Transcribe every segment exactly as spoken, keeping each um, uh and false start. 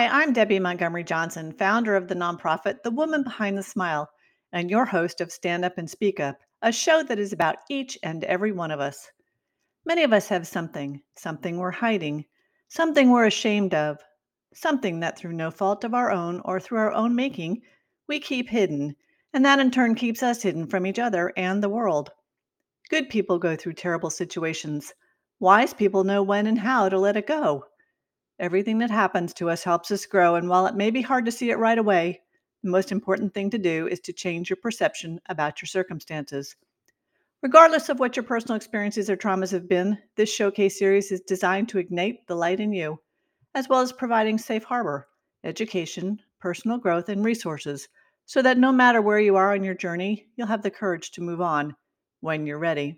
Hi, I'm Debbie Montgomery Johnson, founder of the nonprofit The Woman Behind the Smile, and your host of Stand Up and Speak Up, a show that is about each and every one of us. Many of us have something, something we're hiding, something we're ashamed of, something that through no fault of our own or through our own making, we keep hidden, and that in turn keeps us hidden from each other and the world. Good people go through terrible situations. Wise people know when and how to let it go. Everything that happens to us helps us grow, and while it may be hard to see it right away, the most important thing to do is to change your perception about your circumstances. Regardless of what your personal experiences or traumas have been, this showcase series is designed to ignite the light in you, as well as providing safe harbor, education, personal growth, and resources, so that no matter where you are on your journey, you'll have the courage to move on when you're ready.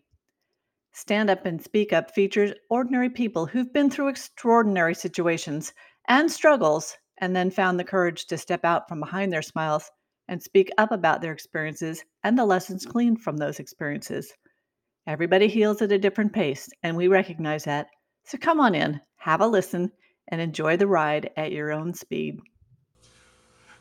Stand Up and Speak Up features ordinary people who've been through extraordinary situations and struggles and then found the courage to step out from behind their smiles and speak up about their experiences and the lessons gleaned from those experiences. Everybody heals at a different pace, and we recognize that. So come on in, have a listen, and enjoy the ride at your own speed.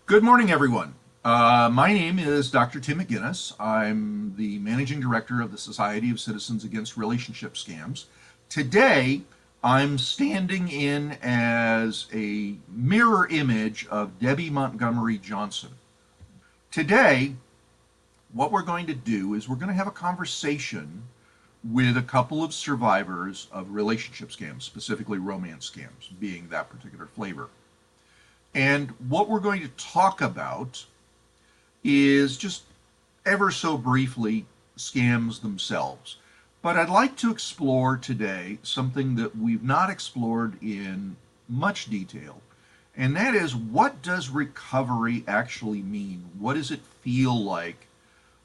Good morning, everyone. Uh, my name is Doctor Tim McGuinness. I'm the Managing Director of the Society of Citizens Against Relationship Scams. Today, I'm standing in as a mirror image of Debbie Montgomery Johnson. Today, what we're going to do is we're going to have a conversation with a couple of survivors of relationship scams, specifically romance scams, being that particular flavor. And what we're going to talk about is just ever so briefly scams themselves. But I'd like to explore today something that we've not explored in much detail, and that is, what does recovery actually mean? What does it feel like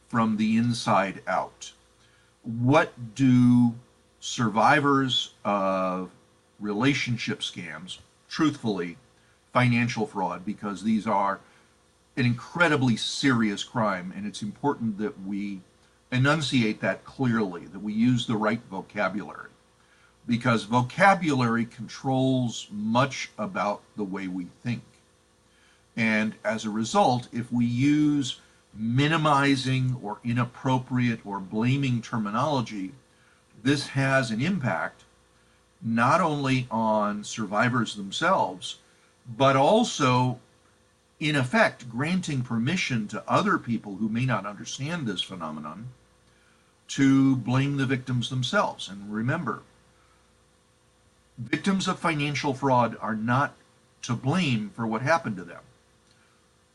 from the inside out? What do survivors of relationship scams, truthfully, financial fraud, because these are an incredibly serious crime, and it's important that we enunciate that clearly, that we use the right vocabulary, because vocabulary controls much about the way we think. And as a result, if we use minimizing or inappropriate or blaming terminology, this has an impact not only on survivors themselves, but also, in effect, granting permission to other people who may not understand this phenomenon to blame the victims themselves. And remember, victims of financial fraud are not to blame for what happened to them.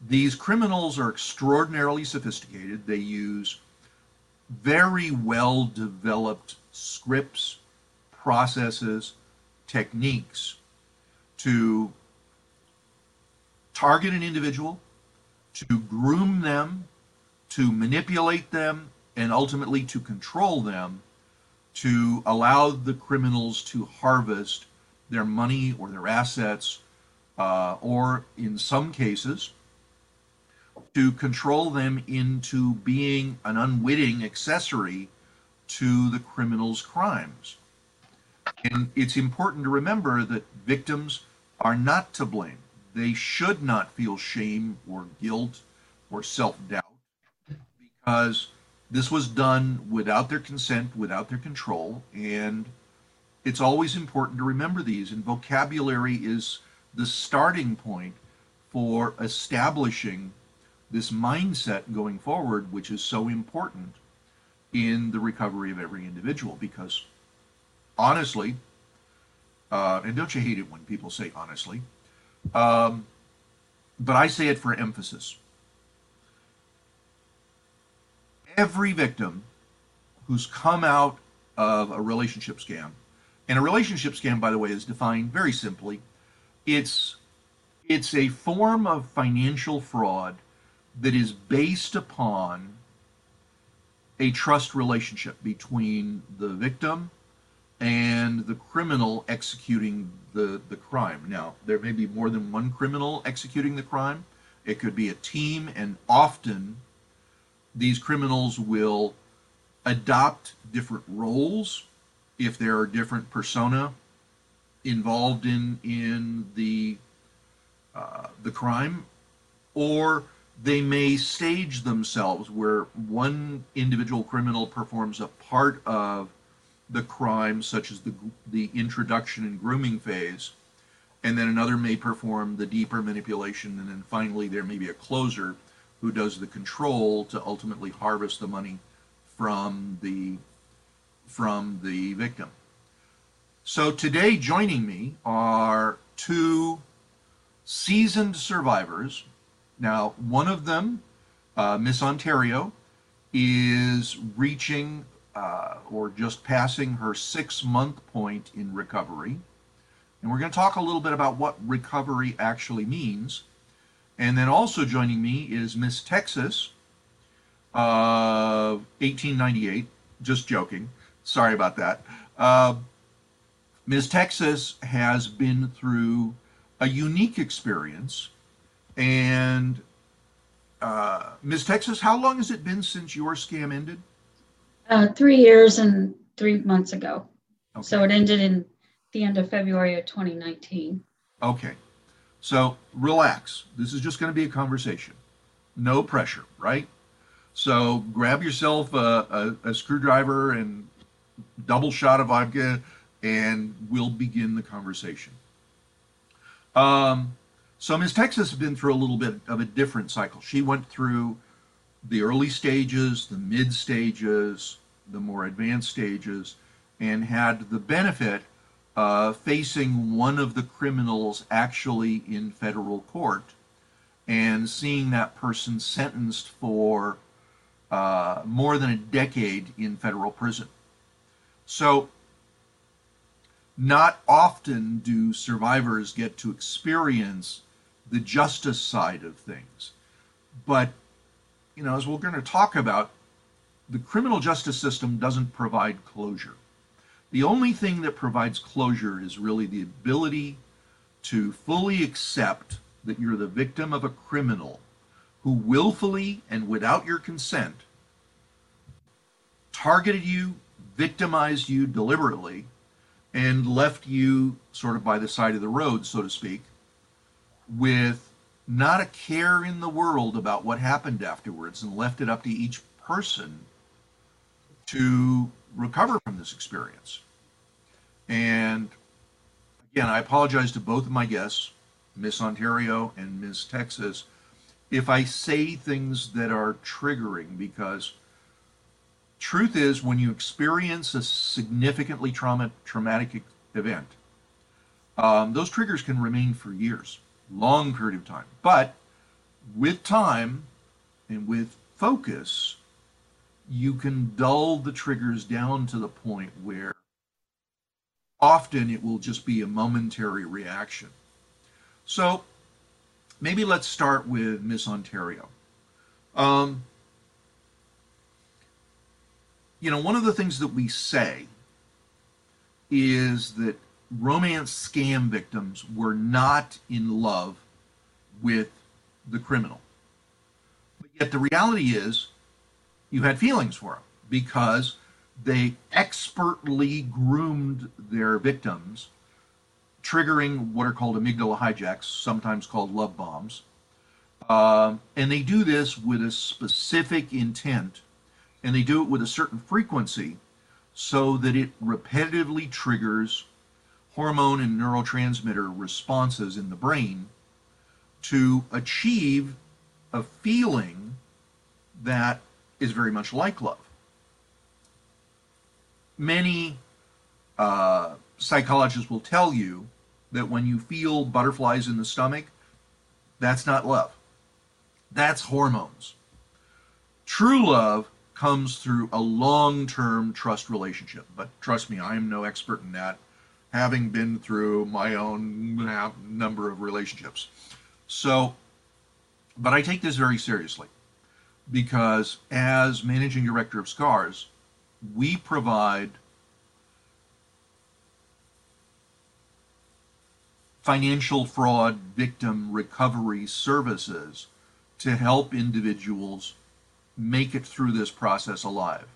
These criminals are extraordinarily sophisticated. They use very well-developed scripts, processes, techniques to target an individual, to groom them, to manipulate them, and ultimately to control them, to allow the criminals to harvest their money or their assets, uh, or in some cases, to control them into being an unwitting accessory to the criminal's crimes. And it's important to remember that victims are not to blame. They should not feel shame or guilt or self-doubt, because this was done without their consent, without their control, and it's always important to remember these. And vocabulary is the starting point for establishing this mindset going forward, which is so important in the recovery of every individual, because honestly, uh, and don't you hate it when people say honestly, Um, but I say it for emphasis. Every victim who's come out of a relationship scam, and a relationship scam, by the way, is defined very simply. It's, it's a form of financial fraud that is based upon a trust relationship between the victim and the criminal executing the, the crime. Now, there may be more than one criminal executing the crime. It could be a team, and often these criminals will adopt different roles if there are different persona involved in, in the uh, the crime, or they may stage themselves where one individual criminal performs a part of the crime, such as the, the introduction and grooming phase, and then another may perform the deeper manipulation, and then finally there may be a closer who does the control to ultimately harvest the money from the, from the victim. So today joining me are two seasoned survivors. Now, one of them, uh, Miss Ontario, is reaching uh, or just passing her six-month point in recovery. And we're going to talk a little bit about what recovery actually means. And then also joining me is Miss Texas of eighteen ninety-eight. Just joking. Sorry about that. Uh, Miss Texas has been through a unique experience. And uh, Miss Texas, how long has it been since your scam ended? Uh, three years and three months ago. Okay. So it ended in the end of February of twenty nineteen. Okay. So relax. This is just going to be a conversation. No pressure, right? So grab yourself a, a, a screwdriver and double shot of vodka, and we'll begin the conversation. Um, so Miss Texas has been through a little bit of a different cycle. She went through the early stages, the mid stages, the more advanced stages, and had the benefit Uh, facing one of the criminals actually in federal court and seeing that person sentenced for uh, more than a decade in federal prison. So not often do survivors get to experience the justice side of things. But, you know, as we're going to talk about, the criminal justice system doesn't provide closure. The only thing that provides closure is really the ability to fully accept that you're the victim of a criminal who willfully and without your consent targeted you, victimized you deliberately, and left you sort of by the side of the road, so to speak, with not a care in the world about what happened afterwards, and left it up to each person to recover from this experience. And again, I apologize to both of my guests, Miss Ontario and Miss Texas, if I say things that are triggering, because truth is, when you experience a significantly trauma, traumatic event, um, those triggers can remain for years, long period of time. But with time and with focus, you can dull the triggers down to the point where often it will just be a momentary reaction. So maybe let's start with Miss Ontario. Um, you know, one of the things that we say is that romance scam victims were not in love with the criminal. But yet the reality is, you had feelings for them because they expertly groomed their victims, triggering what are called amygdala hijacks, sometimes called love bombs. Um, and they do this with a specific intent, and they do it with a certain frequency so that it repetitively triggers hormone and neurotransmitter responses in the brain to achieve a feeling that is very much like love. Many uh, psychologists will tell you that when you feel butterflies in the stomach, that's not love. That's hormones. True love comes through a long-term trust relationship. But trust me, I am no expert in that, having been through my own number of relationships. So, but I take this very seriously, because as managing director of SCARS, we provide financial fraud victim recovery services to help individuals make it through this process alive.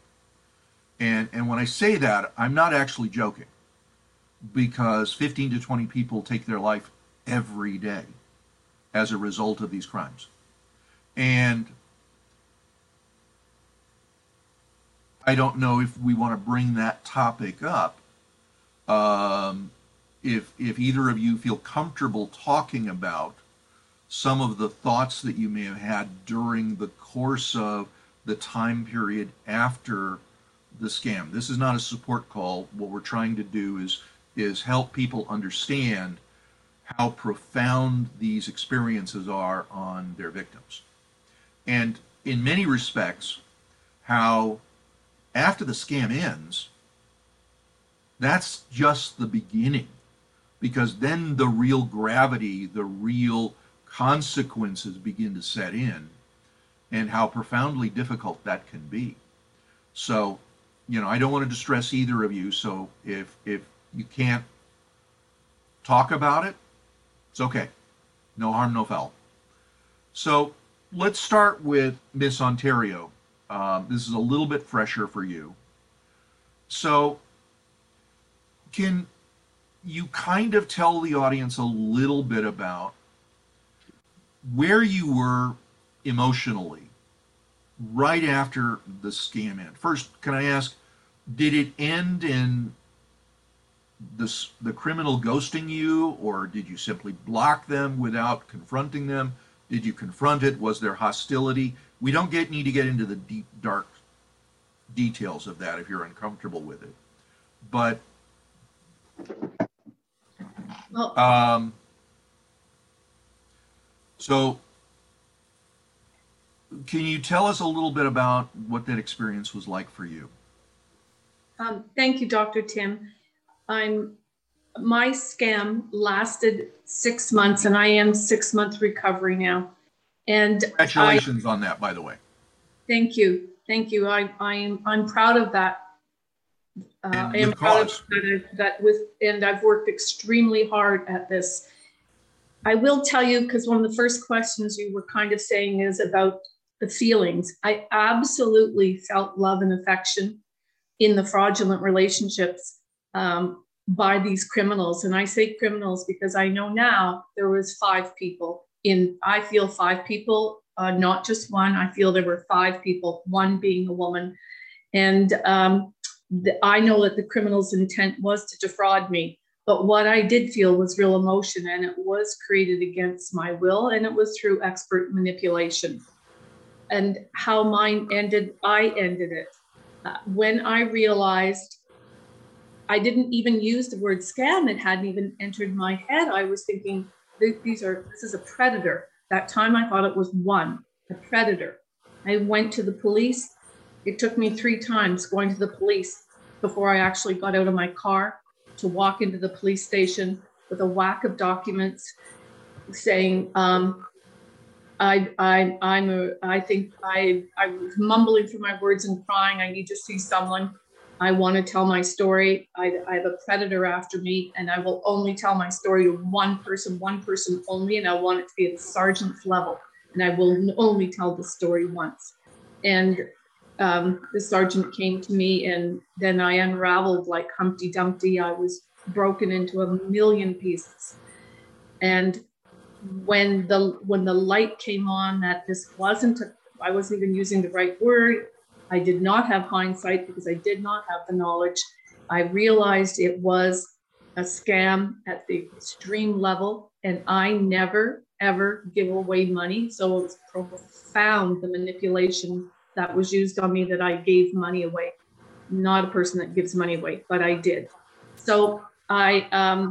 And, and when I say that, I'm not actually joking, because fifteen to twenty people take their life every day as a result of these crimes. And I don't know if we want to bring that topic up. Um, if, if either of you feel comfortable talking about some of the thoughts that you may have had during the course of the time period after the scam. This is not a support call. What we're trying to do is, is help people understand how profound these experiences are on their victims. And in many respects, how after the scam ends, that's just the beginning, because then the real gravity, the real consequences begin to set in, and how profoundly difficult that can be. So, you know, I don't want to distress either of you, so if, if you can't talk about it, it's okay. No harm, no foul. So let's start with Miss Ontario. Um, this is a little bit fresher for you. So can you kind of tell the audience a little bit about where you were emotionally right after the scam end? First, can I ask, did it end in this, the criminal ghosting you, or did you simply block them without confronting them? Did you confront it? Was there hostility? We don't get, need to get into the deep, dark details of that if you're uncomfortable with it. But well, um, so can you tell us a little bit about what that experience was like for you? Um, thank you, Doctor Tim. I'm, my scam lasted six months, and I am six month recovery now. And congratulations I, on that, by the way. Thank you, thank you. I, I am, I'm proud of that. Uh, I am proud of that, that with, and I've worked extremely hard at this. I will tell you, because one of the first questions you were kind of saying is about the feelings. I absolutely felt love and affection in the fraudulent relationships um, by these criminals. And I say criminals because I know now there was five people in, I feel five people, uh, not just one. I feel there were five people, one being a woman. And um, the, I know that the criminal's intent was to defraud me. But what I did feel was real emotion, and it was created against my will, and it was through expert manipulation. And how mine ended, I ended it. Uh, when I realized, I didn't even use the word scam, it hadn't even entered my head. I was thinking, these are, this is a predator. That time I thought it was one, a predator. I went to the police. It took me three times going to the police before I actually got out of my car to walk into the police station with a whack of documents saying, um, I, I, I'm a, I think I, I was mumbling through my words and crying. I need to see someone. I want to tell my story. I, I have a predator after me, and I will only tell my story to one person, one person only, and I want it to be at the sergeant's level. And I will only tell the story once. And Um, the sergeant came to me, and then I unraveled like Humpty Dumpty. I was broken into a million pieces. And when the when the light came on that this wasn't, a, I wasn't even using the right word. I did not have hindsight because I did not have the knowledge. I realized it was a scam at the extreme level, and I never, ever give away money. So it was profound, the manipulation that was used on me, that I gave money away. Not a person that gives money away, but I did. So I, um,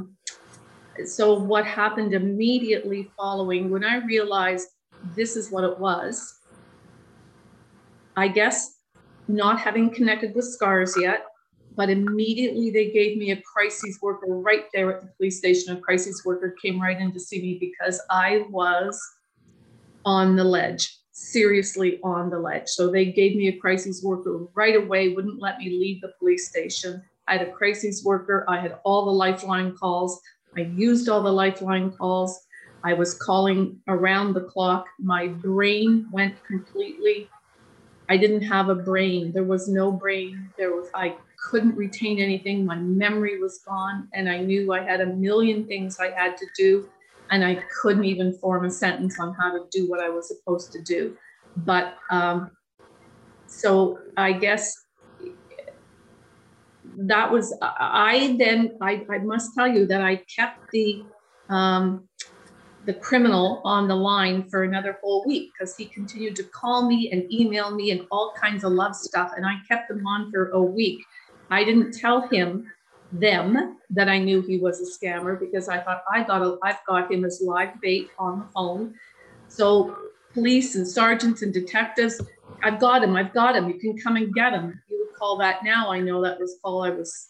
so what happened immediately following, when I realized this is what it was, I guess not having connected with scars yet, but immediately they gave me a crisis worker right there at the police station. A crisis worker came right in to see me because I was on the ledge. Seriously on the ledge. So they gave me a crisis worker right away, wouldn't let me leave the police station. I had a crisis worker. I had all the lifeline calls. I used all the lifeline calls. I was calling around the clock. My brain went completely. I didn't have a brain. There was no brain. There was, I couldn't retain anything. My memory was gone, and I knew I had a million things I had to do. and I couldn't even form a sentence on how to do what I was supposed to do. But um, so I guess that was, I then, I, I must tell you that I kept the, um, the criminal on the line for another whole week, because he continued to call me and email me and all kinds of love stuff. And I kept him on for a week. I didn't tell him, them, that I knew he was a scammer, because I thought I got a, I've got him as live bait on the phone. So police and sergeants and detectives, I've got him, I've got him. You can come and get him. You would call that now. I know that was call I was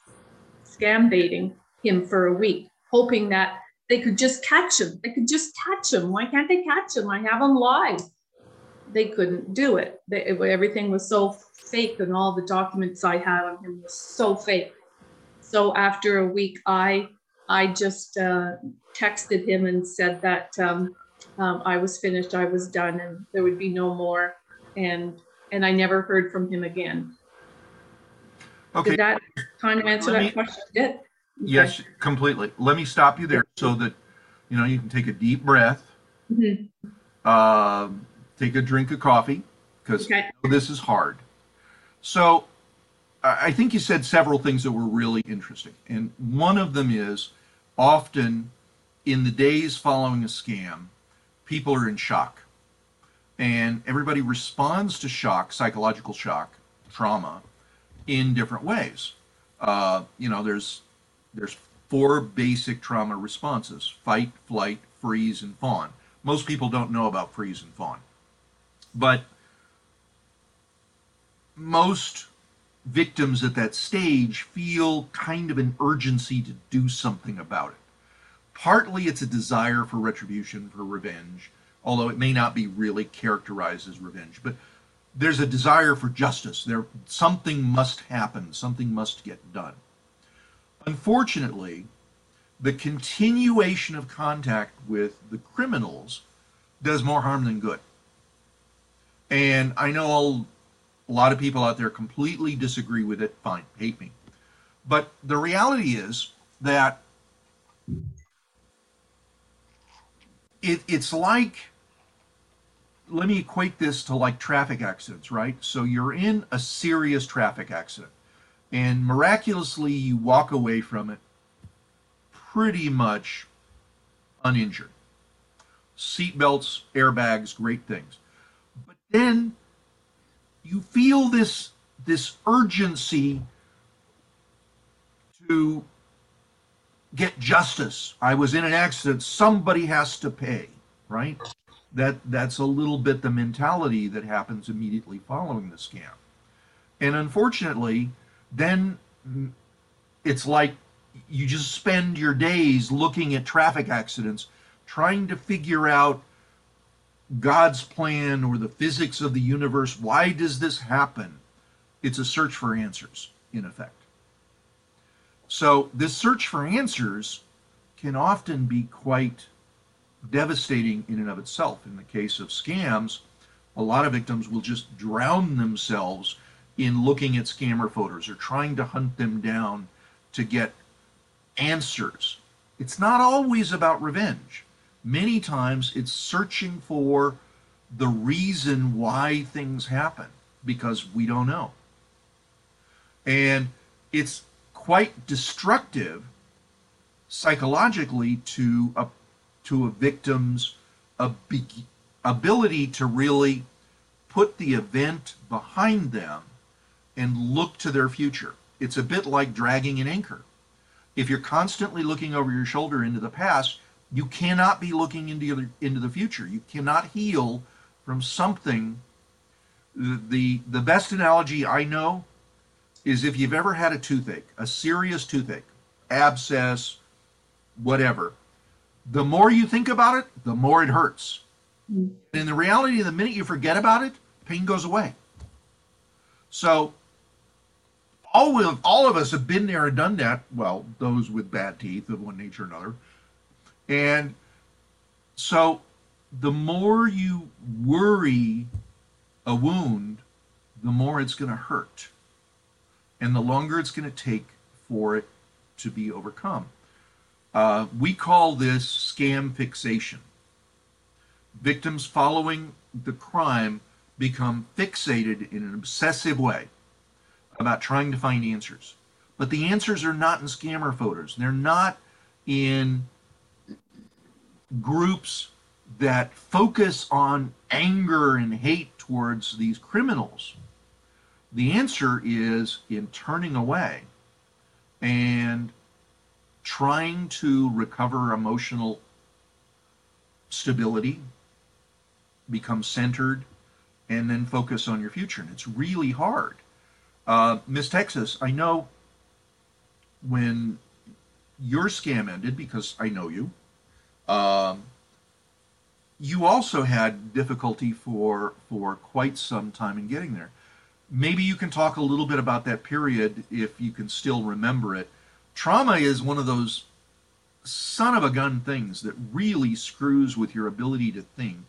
scam baiting him for a week, hoping that they could just catch him. They could just catch him. Why can't they catch him? I have him live. They couldn't do it. They, it everything was so fake, and all the documents I had on him was so fake. So after a week, I I just uh, texted him and said that um, um, I was finished, I was done, and there would be no more. And and I never heard from him again. Okay. Did that kind of answer me, that question? Did? Yes, okay. Completely. Let me stop you there so that, you know, you can take a deep breath, mm-hmm. uh, take a drink of coffee, because okay. This is hard. So I think you said several things that were really interesting. And one of them is, often in the days following a scam, people are in shock. And everybody responds to shock, psychological shock, trauma, in different ways. Uh, you know, there's there's four basic trauma responses: fight, flight, freeze, and fawn. Most people don't know about freeze and fawn. But most victims at that stage feel kind of an urgency to do something about it. Partly it's a desire for retribution, for revenge, although it may not be really characterized as revenge, but there's a desire for justice. There, something must happen, something must get done. Unfortunately, the continuation of contact with the criminals does more harm than good. And I know I'll a lot of people out there completely disagree with it, fine, hate me. But the reality is that it, it's like, let me equate this to like traffic accidents, right? So you're in a serious traffic accident and miraculously you walk away from it pretty much uninjured. Seatbelts, airbags, great things. But then you feel this, this urgency to get justice. I was in an accident, somebody has to pay, right? That, that's a little bit the mentality that happens immediately following the scam. And unfortunately, then it's like you just spend your days looking at traffic accidents, trying to figure out God's plan or the physics of the universe. Why does this happen? It's a search for answers, in effect. So this search for answers can often be quite devastating in and of itself. In the case of scams, a lot of victims will just drown themselves in looking at scammer photos or trying to hunt them down to get answers. It's not always about revenge. Many times it's searching for the reason why things happen, because we don't know. And it's quite destructive psychologically to a, to a victim's ab- ability to really put the event behind them and look to their future. It's a bit like dragging an anchor. If you're constantly looking over your shoulder into the past, you cannot be looking into the, into the future. You cannot heal from something. The, the best analogy I know is if you've ever had a toothache, a serious toothache, abscess, whatever. The more you think about it, the more it hurts. And in the reality, the minute you forget about it, pain goes away. So all of, all of us have been there and done that. Well, those with bad teeth of one nature or another. And so the more you worry a wound, the more it's going to hurt. And the longer it's going to take for it to be overcome. Uh, we call this scam fixation. Victims following the crime become fixated in an obsessive way about trying to find answers. But the answers are not in scammer photos. They're not in groups that focus on anger and hate towards these criminals. The answer is in turning away and trying to recover emotional stability, become centered, and then focus on your future. And it's really hard. Uh, Miss Texas, I know when your scam ended, because I know you, um, you also had difficulty for, for quite some time in getting there. Maybe you can talk a little bit about that period if you can still remember it. Trauma is one of those son of a gun things that really screws with your ability to think.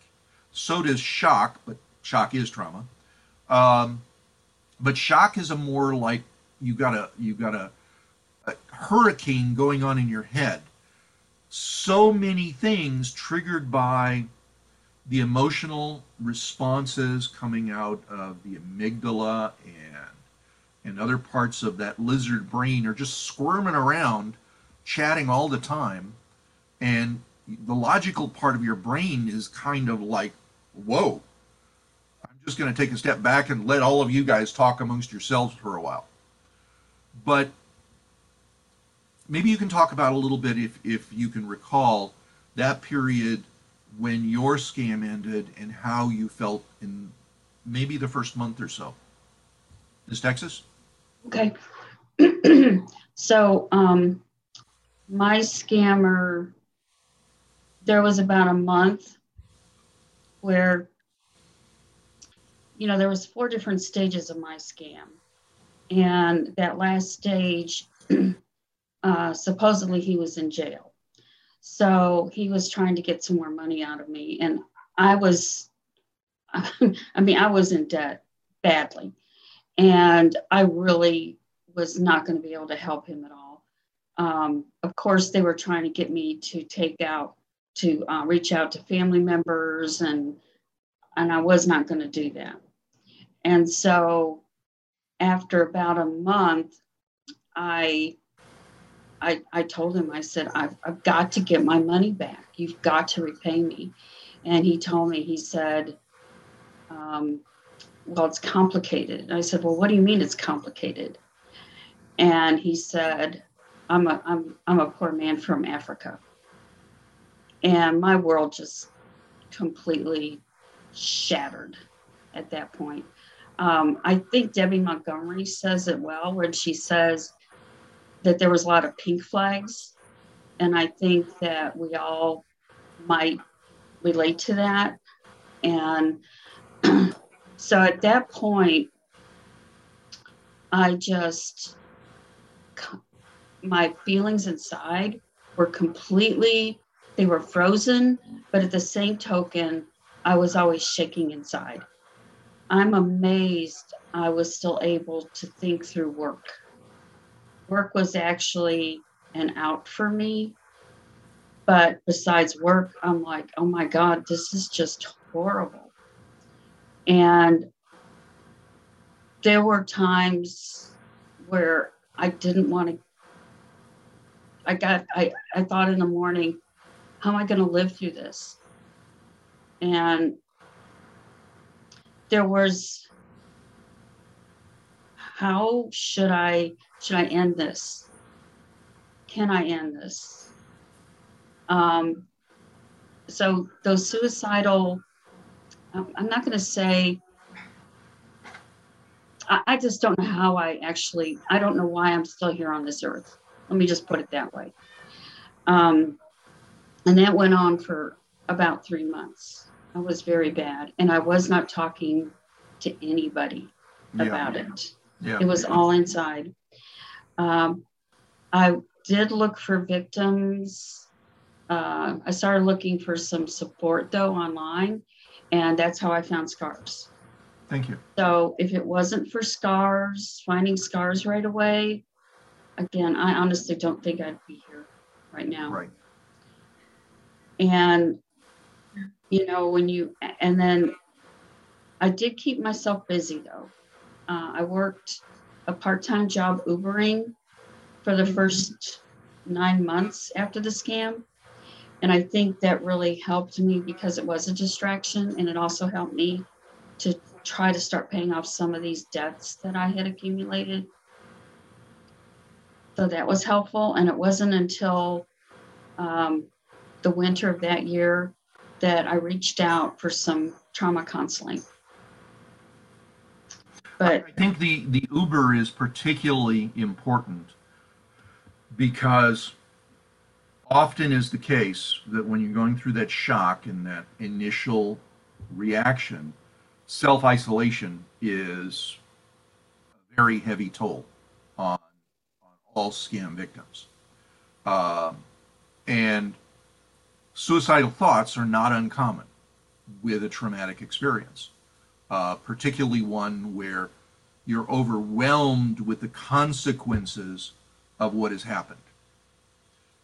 So does shock, but shock is trauma. Um, but shock is a more like you got a you got a, a hurricane going on in your head. So many things triggered by the emotional responses coming out of the amygdala and and other parts of that lizard brain are just squirming around, chatting all the time, and the logical part of your brain is kind of like, whoa, I'm just going to take a step back and let all of you guys talk amongst yourselves for a while. But maybe you can talk about a little bit, if, if you can recall, that period when your scam ended and how you felt in maybe the first month or so. Miz Texas? Okay. So um, my scammer, there was about a month where, you know, there was four different stages of my scam. And that last stage, uh, supposedly he was in jail. So he was trying to get some more money out of me. And I was, I mean, I was in debt badly. And I really was not going to be able to help him at all. Um, of course, they were trying to get me to take out, to uh, reach out to family members, and and I was not going to do that. And so after about a month, I I, I told him, I said, I've, I've got to get my money back. You've got to repay me. And he told me, he said, um, well, it's complicated. And I said, well, what do you mean it's complicated? And he said, I'm a, I'm, I'm a poor man from Africa. And my world just completely shattered at that point. Um, I think Debbie Montgomery says it well when she says that there was a lot of pink flags. And I think that we all might relate to that. And so at that point, I just, my feelings inside were completely, they were frozen, but at the same token, I was always shaking inside. I'm amazed I was still able to think through work. Work was actually an out for me, but besides work, I'm like, oh my God, this is just horrible. And there were times where I didn't want to, I got, I, I thought in the morning, how am I going to live through this? And there was, how should I, should I end this? Can I end this? Um, so those suicidal, I'm not going to say, I, I just don't know how I actually, I don't know why I'm still here on this earth. Let me just put it that way. Um, and that went on for about three months. I was very bad. And I was not talking to anybody yeah. about it. Yeah. It was yeah. all inside. Um, I did look for victims. Uh, I started looking for some support though online. And that's how I found SCARS. Thank you. So if it wasn't for SCARS, finding SCARS right away, again, I honestly don't think I'd be here right now. Right. And, you know, when you, and then I did keep myself busy though. Uh, I worked a part-time job Ubering for the first nine months after the scam. And I think that really helped me because it was a distraction, and it also helped me to try to start paying off some of these debts that I had accumulated. So that was helpful. And it wasn't until um, the winter of that year that I reached out for some trauma counseling. But I think the, the Uber is particularly important because often is the case that when you're going through that shock and that initial reaction, self-isolation is a very heavy toll on, on all scam victims. Uh, and suicidal thoughts are not uncommon with a traumatic experience, uh, particularly one where you're overwhelmed with the consequences of what has happened.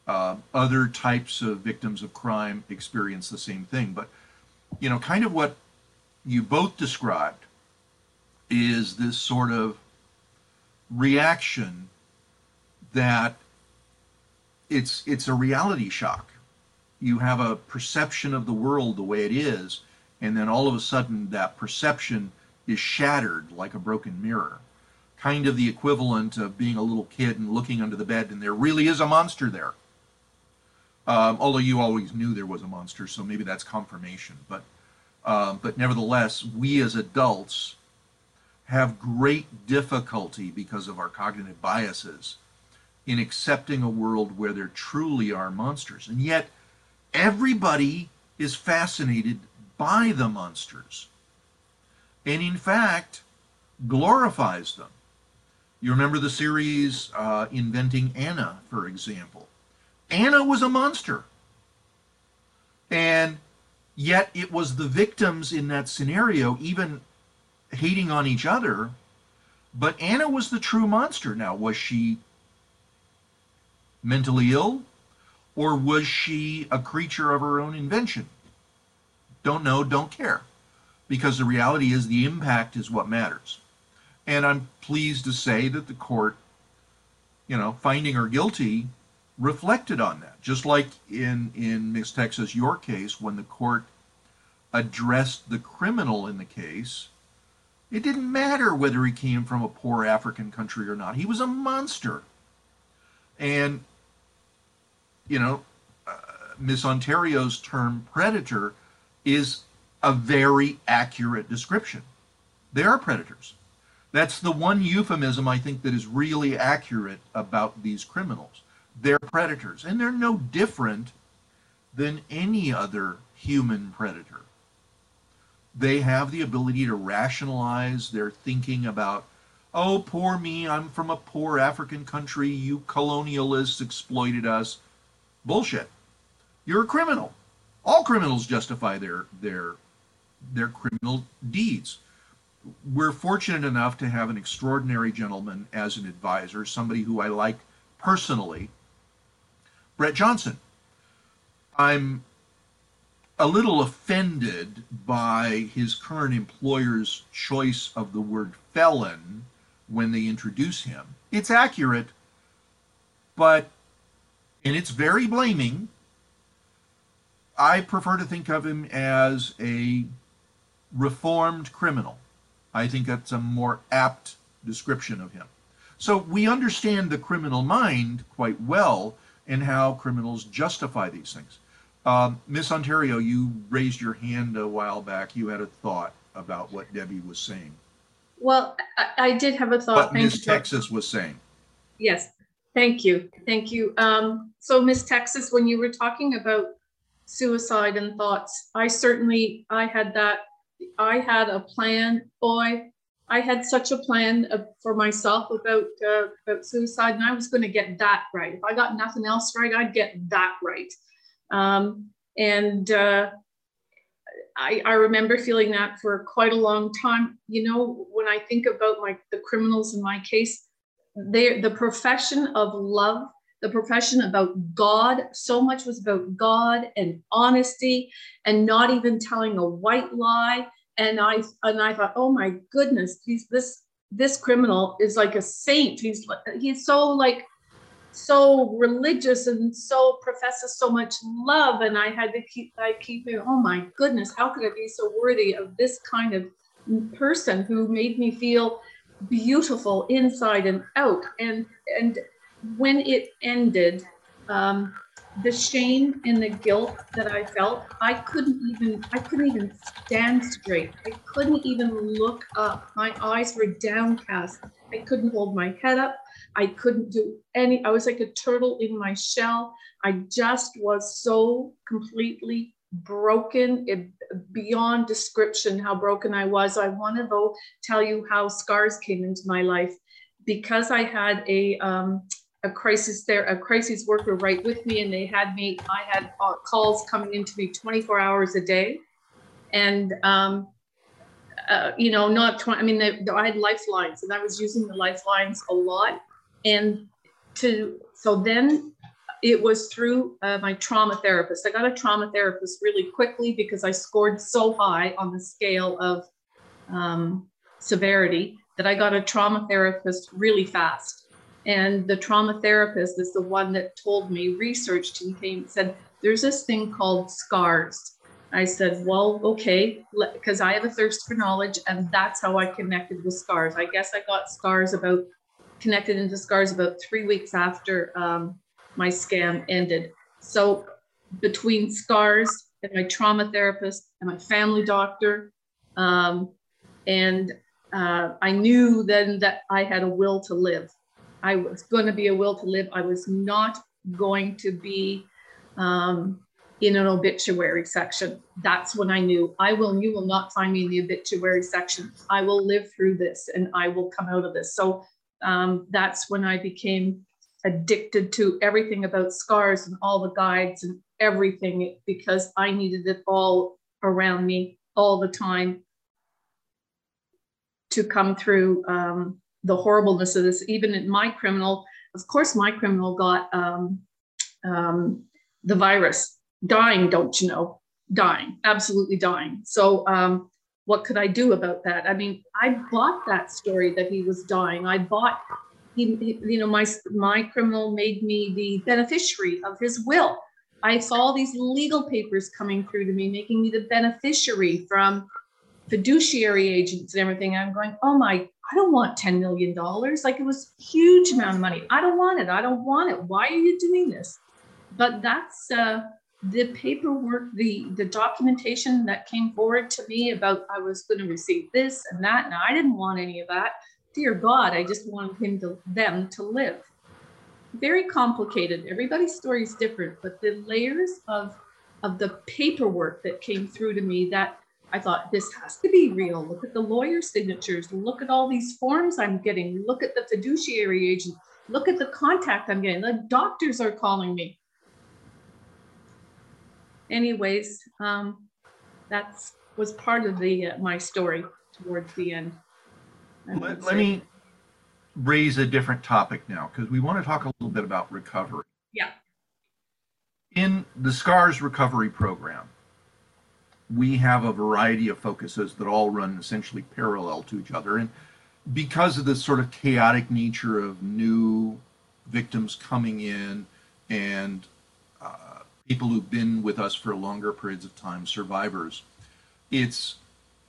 Uh, other types of victims of crime experience the same thing, but you know, kind of what you both described is this sort of reaction that it's it's a reality shock. You have a perception of the world the way it is, and then all of a sudden that perception is shattered like a broken mirror. Kind of the equivalent of being a little kid and looking under the bed and there really is a monster there. Um, although you always knew there was a monster, so maybe that's confirmation. But, um, but nevertheless, we as adults have great difficulty because of our cognitive biases in accepting a world where there truly are monsters. And yet, everybody is fascinated by the monsters, and in fact, glorifies them. You remember the series uh, Inventing Anna, for example. Anna was a monster, and yet it was the victims in that scenario even hating on each other, but Anna was the true monster. Now, was she mentally ill? Or was she a creature of her own invention? Don't know, don't care. Because the reality is the impact is what matters. And I'm pleased to say that the court, you know, finding her guilty, reflected on that. Just like in, in Miss Texas, your case, when the court addressed the criminal in the case, it didn't matter whether he came from a poor African country or not. He was a monster. And you know, uh, Miss Ontario's term predator is a very accurate description. They are predators. That's the one euphemism I think that is really accurate about these criminals. They're predators, and they're no different than any other human predator. They have the ability to rationalize their thinking about, oh, poor me, I'm from a poor African country, you colonialists exploited us. Bullshit. You're a criminal. All criminals justify their their their criminal deeds. We're fortunate enough to have an extraordinary gentleman as an advisor, somebody who I like personally, Brett Johnson. I'm a little offended by his current employer's choice of the word felon when they introduce him. It's accurate, but and it's very blaming. I prefer to think of him as a reformed criminal. I think that's a more apt description of him. So we understand the criminal mind quite well and how criminals justify these things. Um, Miss Ontario, you raised your hand a while back. You had a thought about what Debbie was saying. Well, I, I did have a thought. What Miss Texas was saying. Yes. Thank you. Thank you. Um, so Miss Texas, when you were talking about suicide and thoughts, I certainly, I had that, I had a plan, boy, I had such a plan of, for myself about, uh, about suicide, and I was going to get that right. If I got nothing else right, I'd get that right. Um, and uh, I, I remember feeling that for quite a long time. You know, when I think about like the criminals in my case, They, the profession of love the profession about God. So much was about God and honesty and not even telling a white lie. And I and I thought, oh my goodness, he's this this criminal is like a saint. He's he's so like so religious and so professes so much love. And I had to keep I keep thinking, oh my goodness, how could I be so worthy of this kind of person who made me feel beautiful inside and out? And and when it ended, um, the shame and the guilt that I felt, I couldn't even I couldn't even stand straight. I couldn't even look up. My eyes were downcast. I couldn't hold my head up. I couldn't do any. I was like a turtle in my shell. I just was so completely broken, it, beyond description how broken I was. I want to though tell you how scars came into my life, because I had a um, a crisis there, a crisis worker right with me, and they had me. I had uh, calls coming into me twenty-four hours a day, and um, uh, you know, not twenty. I mean, they, I had lifelines, and I was using the lifelines a lot, and to so then. It was through uh, my trauma therapist. I got a trauma therapist really quickly because I scored so high on the scale of um, severity that I got a trauma therapist really fast. And the trauma therapist is the one that told me, researched and came, said, there's this thing called scars. I said, well, okay, because I have a thirst for knowledge, and that's how I connected with scars. I guess I got scars about, connected into scars about three weeks after um, my scam ended. So between scars and my trauma therapist and my family doctor, um, and uh, I knew then that I had a will to live. I was going to be a will to live. I was not going to be um, in an obituary section. That's when I knew I will, you will not find me in the obituary section. I will live through this and I will come out of this. So um, that's when I became addicted to everything about scars and all the guides and everything, because I needed it all around me all the time to come through um, the horribleness of this. Even in my criminal, of course, my criminal got um, um, the virus, dying, don't you know, dying, absolutely dying. So um, what could I do about that? I mean, I bought that story that he was dying. I bought He, you know, my my criminal made me the beneficiary of his will. I saw all these legal papers coming through to me, making me the beneficiary from fiduciary agents and everything. I'm going, oh my, I don't want ten million dollars. Like, it was a huge amount of money. I don't want it. I don't want it. Why are you doing this? But that's uh, the paperwork, the, the documentation that came forward to me about I was going to receive this and that. And I didn't want any of that. Dear God, I just wanted him to, them to live. Very complicated. Everybody's story is different, but the layers of, of the paperwork that came through to me, that I thought, this has to be real. Look at the lawyer signatures. Look at all these forms I'm getting. Look at the fiduciary agent. Look at the contact I'm getting. The doctors are calling me. Anyways, um, that's was part of the uh, my story towards the end. Let, let me raise a different topic now, because we want to talk a little bit about recovery. Yeah. In the SCARS recovery program, we have a variety of focuses that all run essentially parallel to each other. And because of the sort of chaotic nature of new victims coming in and uh, people who've been with us for longer periods of time, survivors, it's,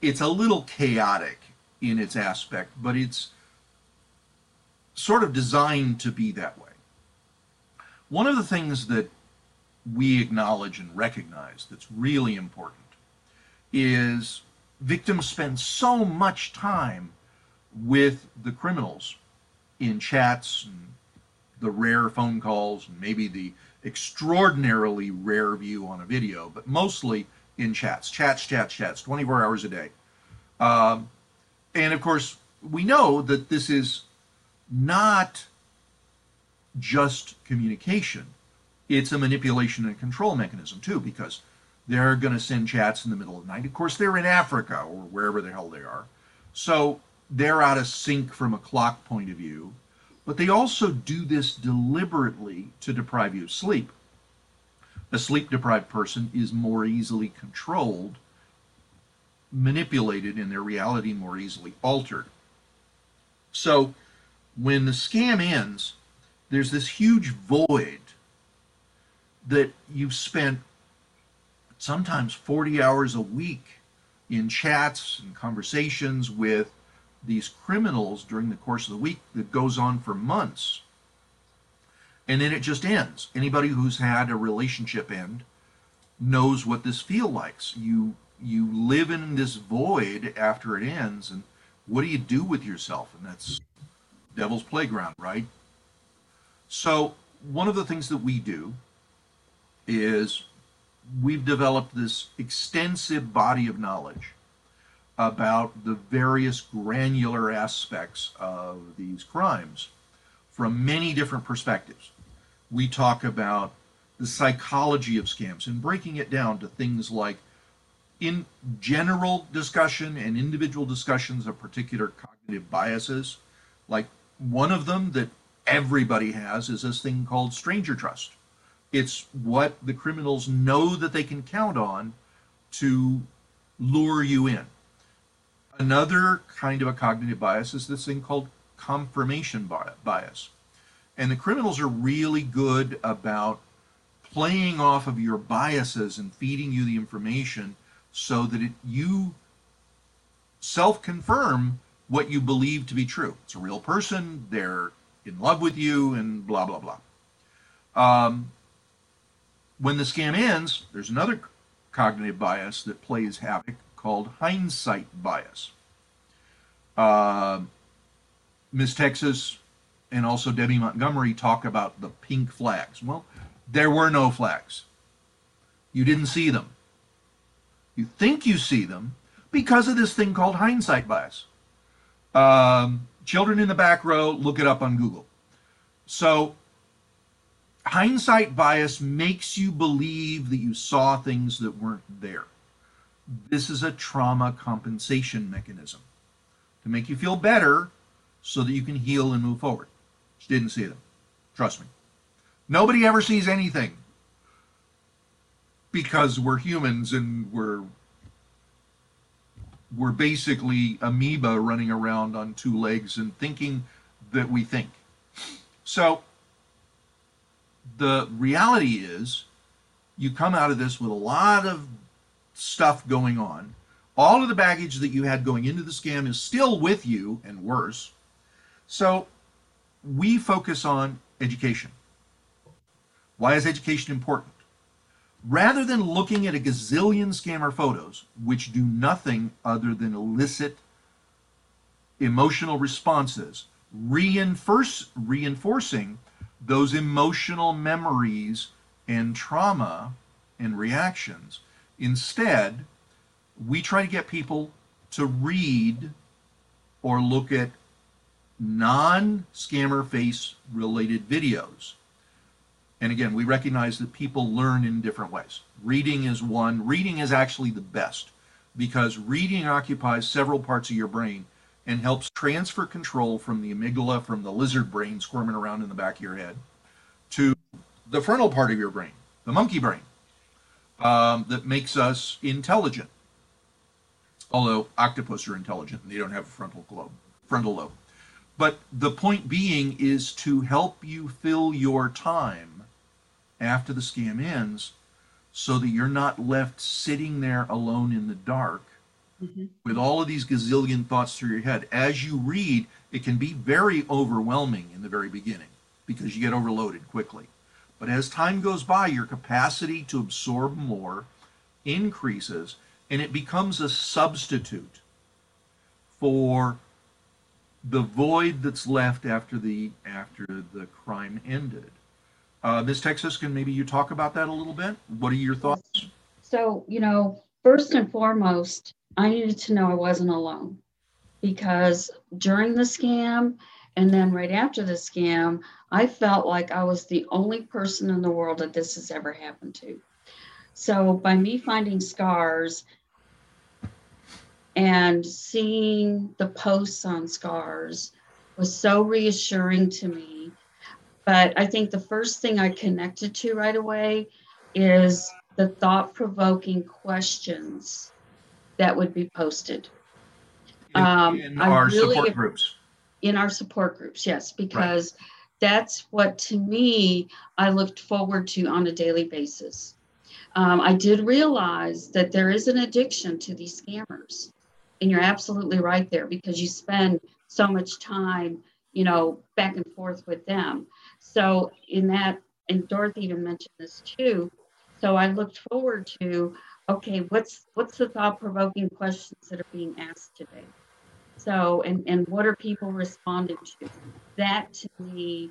it's a little chaotic in its aspect, but it's sort of designed to be that way. One of the things that we acknowledge and recognize that's really important is victims spend so much time with the criminals in chats and the rare phone calls, and maybe the extraordinarily rare view on a video, but mostly in chats, chats, chats, chats, twenty-four hours a day. Um, And of course, we know that this is not just communication. It's a manipulation and control mechanism too, because they're going to send chats in the middle of the night. Of course, they're in Africa or wherever the hell they are. So they're out of sync from a clock point of view. But they also do this deliberately to deprive you of sleep. A sleep-deprived person is more easily controlled, manipulated, and their reality more easily altered. So when the scam ends, there's this huge void that you've spent sometimes forty hours a week in chats and conversations with these criminals during the course of the week that goes on for months. And then it just ends. Anybody who's had a relationship end knows what this feels like. You, you live in this void after it ends, and what do you do with yourself? And that's devil's playground, right? So one of the things that we do is we've developed this extensive body of knowledge about the various granular aspects of these crimes from many different perspectives. We talk about the psychology of scams and breaking it down to things like in general discussion and individual discussions of particular cognitive biases. Like one of them that everybody has is this thing called stranger trust. It's what the criminals know that they can count on to lure you in. Another kind of a cognitive bias is this thing called confirmation bias. And the criminals are really good about playing off of your biases and feeding you the information so that it, you self-confirm what you believe to be true. It's a real person, they're in love with you, and blah, blah, blah. Um, when the scam ends, there's another cognitive bias that plays havoc called hindsight bias. Uh, Miss Texas and also Debbie Montgomery talk about the pink flags. Well, there were no flags. You didn't see them. You think you see them because of this thing called hindsight bias. Um, children in the back row, look it up on Google. So hindsight bias makes you believe that you saw things that weren't there. This is a trauma compensation mechanism to make you feel better so that you can heal and move forward. Just didn't see them. Trust me. Nobody ever sees anything because we're humans and we're, we're basically amoeba running around on two legs and thinking that we think. So the reality is you come out of this with a lot of stuff going on. All of the baggage that you had going into the scam is still with you and worse. So we focus on education. Why is education important? Rather than looking at a gazillion scammer photos, which do nothing other than elicit emotional responses, reinforce, reinforcing those emotional memories and trauma and reactions, instead, we try to get people to read or look at non-scammer face related videos. And again, we recognize that people learn in different ways. Reading is one. Reading is actually the best because reading occupies several parts of your brain and helps transfer control from the amygdala, from the lizard brain squirming around in the back of your head, to the frontal part of your brain, the monkey brain. Um, that makes us intelligent, although octopus are intelligent and they don't have a frontal lobe, frontal lobe. But the point being is to help you fill your time after the scam ends so that you're not left sitting there alone in the dark mm-hmm. with all of these gazillion thoughts through your head. As you read, it can be very overwhelming in the very beginning because you get overloaded quickly. But as time goes by, your capacity to absorb more increases, and it becomes a substitute for the void that's left after the after the crime ended. Uh, Miz Texas, can maybe you talk about that a little bit? What are your thoughts? So, you know, first and foremost, I needed to know I wasn't alone because during the scam, and then right after the scam, I felt like I was the only person in the world that this has ever happened to. So by me finding scars and seeing the posts on scars, was so reassuring to me. But I think the first thing I connected to right away is the thought-provoking questions that would be posted. In, um, in our really, support groups. In our support groups, yes, because right. that's what, to me, I looked forward to on a daily basis. Um, I did realize that there is an addiction to these scammers. And you're absolutely right there, because you spend so much time, you know, back and forth with them. So in that, and Dorothy even mentioned this too. So I looked forward to, okay, what's what's the thought-provoking questions that are being asked today? So, and, and what are people responding to? That to me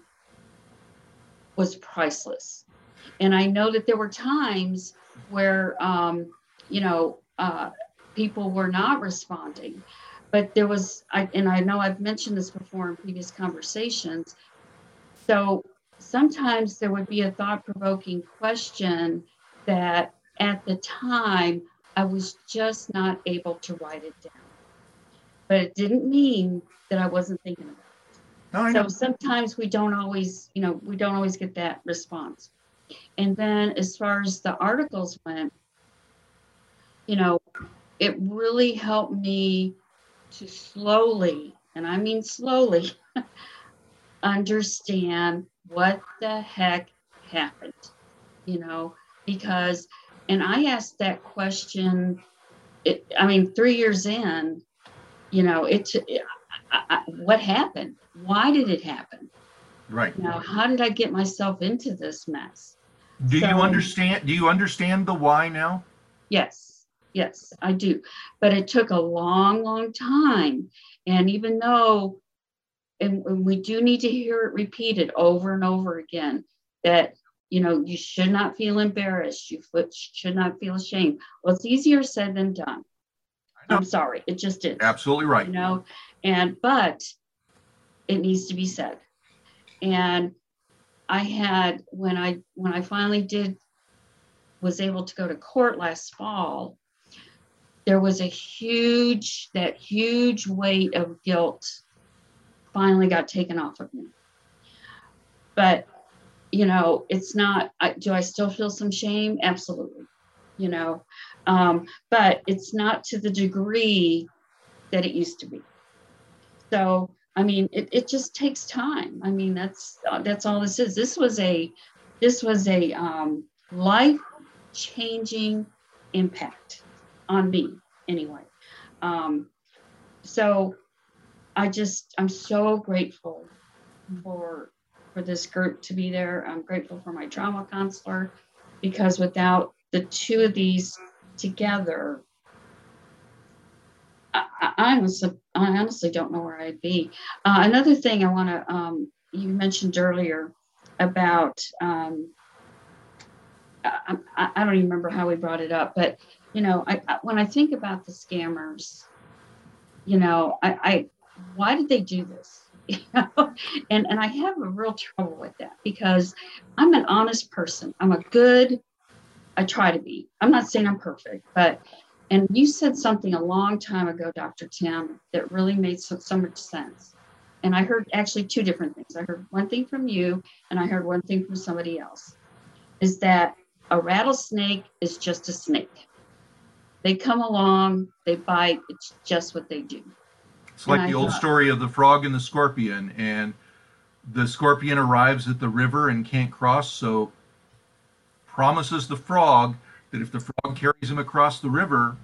was priceless. And I know that there were times where, um, you know, uh, people were not responding, but there was, I, and I know I've mentioned this before in previous conversations. So sometimes there would be a thought-provoking question that at the time I was just not able to write it down, but it didn't mean that I wasn't thinking about it. No, I know. So sometimes we don't always, you know, we don't always get that response. And then as far as the articles went, you know, it really helped me to slowly, and I mean slowly, understand what the heck happened, you know, because, and I asked that question, it, I mean, three years in, you know, it, it I, I, what happened? Why did it happen? Right. You know, how did I get myself into this mess? Do so, you understand? Do you understand the why now? Yes, yes, I do. But it took a long, long time. And even though, and, and we do need to hear it repeated over and over again, that, you know, you should not feel embarrassed. You should not feel ashamed. Well, it's easier said than done. I'm sorry. It just is. Absolutely right. You know, and, but it needs to be said. And I had, when I, when I finally did, was able to go to court last fall, there was a huge, that huge weight of guilt finally got taken off of me. But, you know, it's not, I, do I still feel some shame? Absolutely. You know, um, but it's not to the degree that it used to be. So, I mean, it, it just takes time. I mean, that's that's all this is. This was a this was a um, life-changing impact on me, anyway. Um, so, I just I'm so grateful for for this group to be there. I'm grateful for my trauma counselor, because without the two of these together, I, I, honestly, I honestly don't know where I'd be. Uh, another thing I want to, um, you mentioned earlier about, um, I, I, I don't even remember how we brought it up, but, you know, I, I, when I think about the scammers, you know, I, I why did they do this? You know? and, and I have a real trouble with that, because I'm an honest person. I'm a good I try to be. I'm not saying I'm perfect, but, and you said something a long time ago, Doctor Tim, that really made so, so much sense. And I heard actually two different things. I heard one thing from you, and I heard one thing from somebody else, is that a rattlesnake is just a snake. They come along, they bite, it's just what they do. It's like the old story of the frog and the scorpion, and the scorpion arrives at the river and can't cross, so promises the frog that if the frog carries him across the river,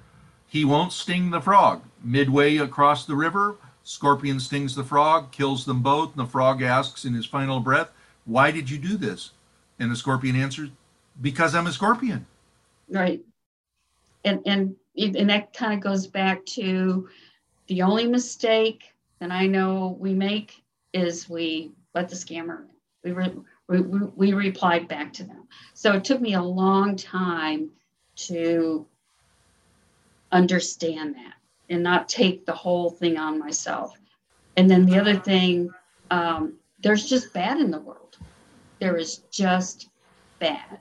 he won't sting the frog. Midway across the river, scorpion stings the frog, kills them both, and the frog asks in his final breath, "Why did you do this?" And the scorpion answers, "Because I'm a scorpion." Right. And and and that kind of goes back to the only mistake that I know we make is we let the scammer in. We re- We, we replied back to them. So it took me a long time to understand that and not take the whole thing on myself. And then the other thing, um, there's just bad in the world. There is just bad.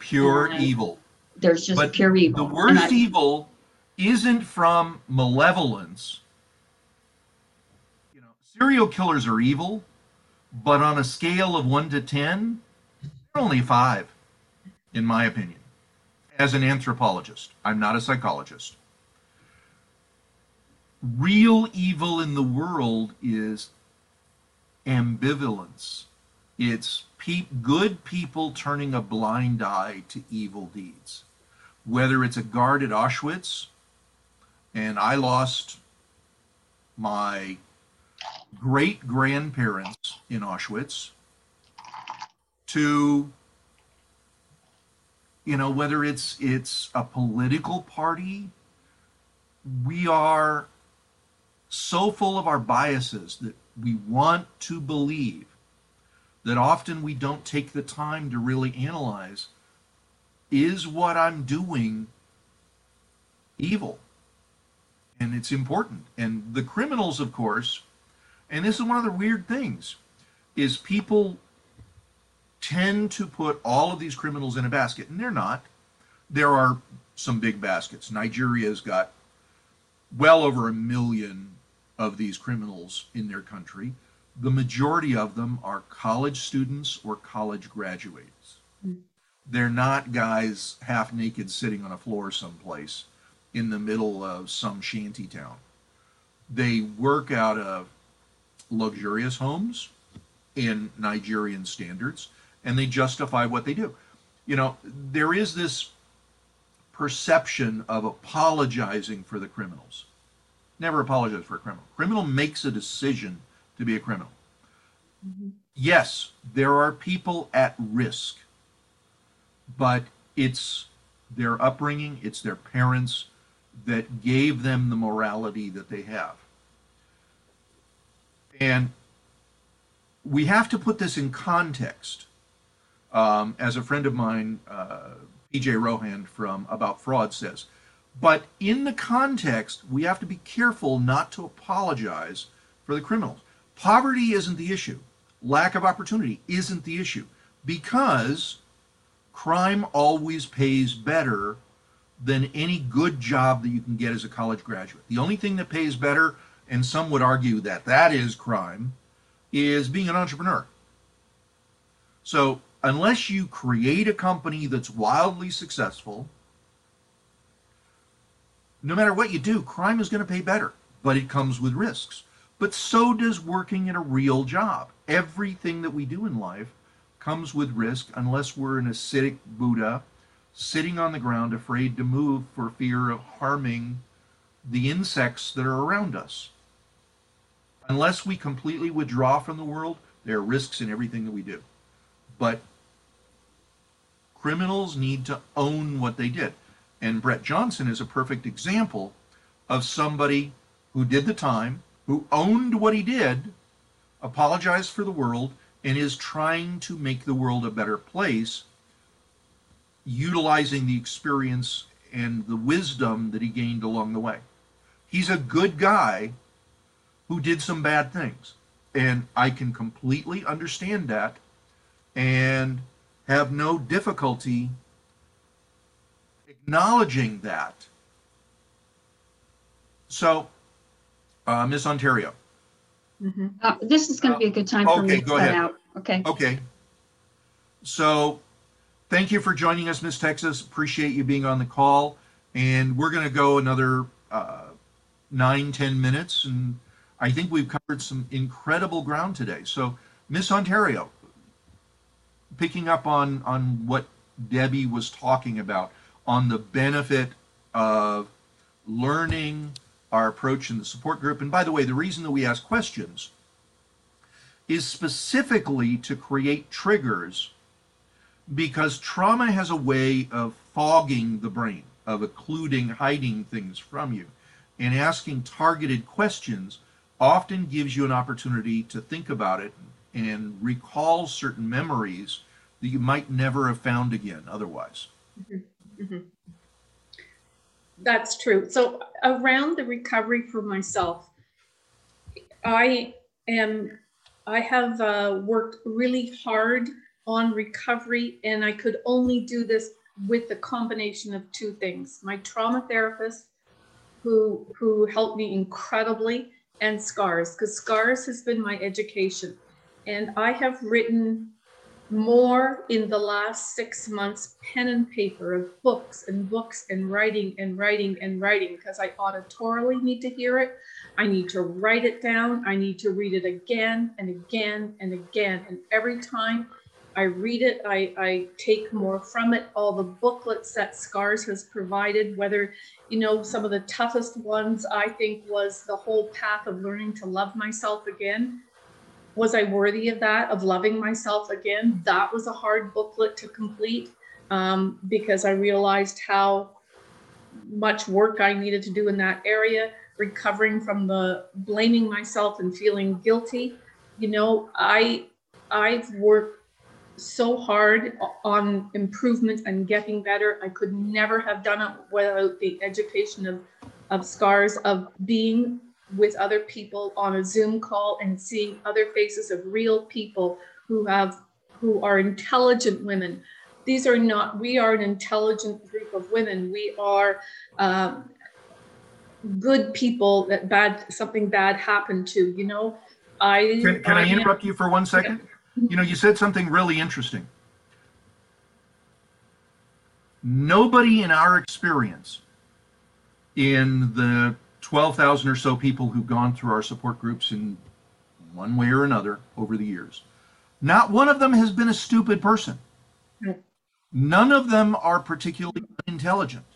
Pure and evil. There's just but pure evil. The worst I, evil isn't from malevolence. You know, Serial killers are evil, but on a scale of one to ten, they're only five, in my opinion, as an anthropologist. I'm not a psychologist. Real evil in the world is ambivalence. It's pe- good people turning a blind eye to evil deeds. Whether it's a guard at Auschwitz, and I lost my great-grandparents in Auschwitz, to, you know, whether it's it's a political party. We are so full of our biases that we want to believe that often we don't take the time to really analyze, is what I'm doing evil? And it's important. And the criminals, of course, and this is one of the weird things, is people tend to put all of these criminals in a basket, and they're not. There are some big baskets. Nigeria's got well over a million of these criminals in their country. The majority of them are college students or college graduates. Mm. They're not guys half naked sitting on a floor someplace in the middle of some shanty town. They work out of luxurious homes in Nigerian standards, and they justify what they do. You know, there is this perception of apologizing for the criminals. Never apologize for a criminal. Criminal makes a decision to be a criminal. Mm-hmm. Yes, there are people at risk, but it's their upbringing, it's their parents that gave them the morality that they have. And we have to put this in context. Um, as a friend of mine, uh, P J Rohan from About Fraud says, but in the context, we have to be careful not to apologize for the criminals. Poverty isn't the issue. Lack of opportunity isn't the issue, because crime always pays better than any good job that you can get as a college graduate. The only thing that pays better, and some would argue that that is crime, is being an entrepreneur. So unless you create a company that's wildly successful, no matter what you do, crime is going to pay better, but it comes with risks. But so does working in a real job. Everything that we do in life comes with risk, unless we're an ascetic Buddha sitting on the ground afraid to move for fear of harming the insects that are around us. Unless we completely withdraw from the world, there are risks in everything that we do. But criminals need to own what they did. And Brett Johnson is a perfect example of somebody who did the time, who owned what he did, apologized for the world, and is trying to make the world a better place, utilizing the experience and the wisdom that he gained along the way. He's a good guy who did some bad things. And I can completely understand that and have no difficulty acknowledging that. So, uh, Miss Ontario. Mm-hmm. Uh, this is going to be a good time uh, for okay, me to go cut ahead. out. Okay. Okay. So, thank you for joining us, Miss Texas. Appreciate you being on the call. And we're going to go another uh, nine, ten minutes. And I think we've covered some incredible ground today. So, Miss Ontario, picking up on, on what Debbie was talking about, on the benefit of learning our approach in the support group. And by the way, the reason that we ask questions is specifically to create triggers, because trauma has a way of fogging the brain, of occluding, hiding things from you. And asking targeted questions often gives you an opportunity to think about it and recall certain memories that you might never have found again otherwise. Mm-hmm. Mm-hmm. That's true. So around the recovery for myself, I am, I have uh, worked really hard on recovery, and I could only do this with the combination of two things. My trauma therapist, who, who helped me incredibly, and scars, because scars has been my education. And I have written more in the last six months, pen and paper, of books and books and writing and writing and writing, because I auditorily need to hear it. I need to write it down. I need to read it again and again and again. And every time I read it, I, I take more from it. All the booklets that Scars has provided, whether, you know, some of the toughest ones, I think, was the whole path of learning to love myself again. Was I worthy of that, of loving myself again? That was a hard booklet to complete um, because I realized how much work I needed to do in that area, recovering from the blaming myself and feeling guilty. You know, I, I've worked so hard on improvement and getting better. I could never have done it without the education of, of Scars, of being with other people on a Zoom call and seeing other faces of real people who have, who are intelligent women. These are not, we are an intelligent group of women. We are um, good people that bad, something bad happened to, you know. I- Can, can I, I interrupt am, you for one second? Yeah. You know, you said something really interesting. Nobody in our experience, in the twelve thousand or so people who've gone through our support groups in one way or another over the years, not one of them has been a stupid person. None of them are particularly intelligent.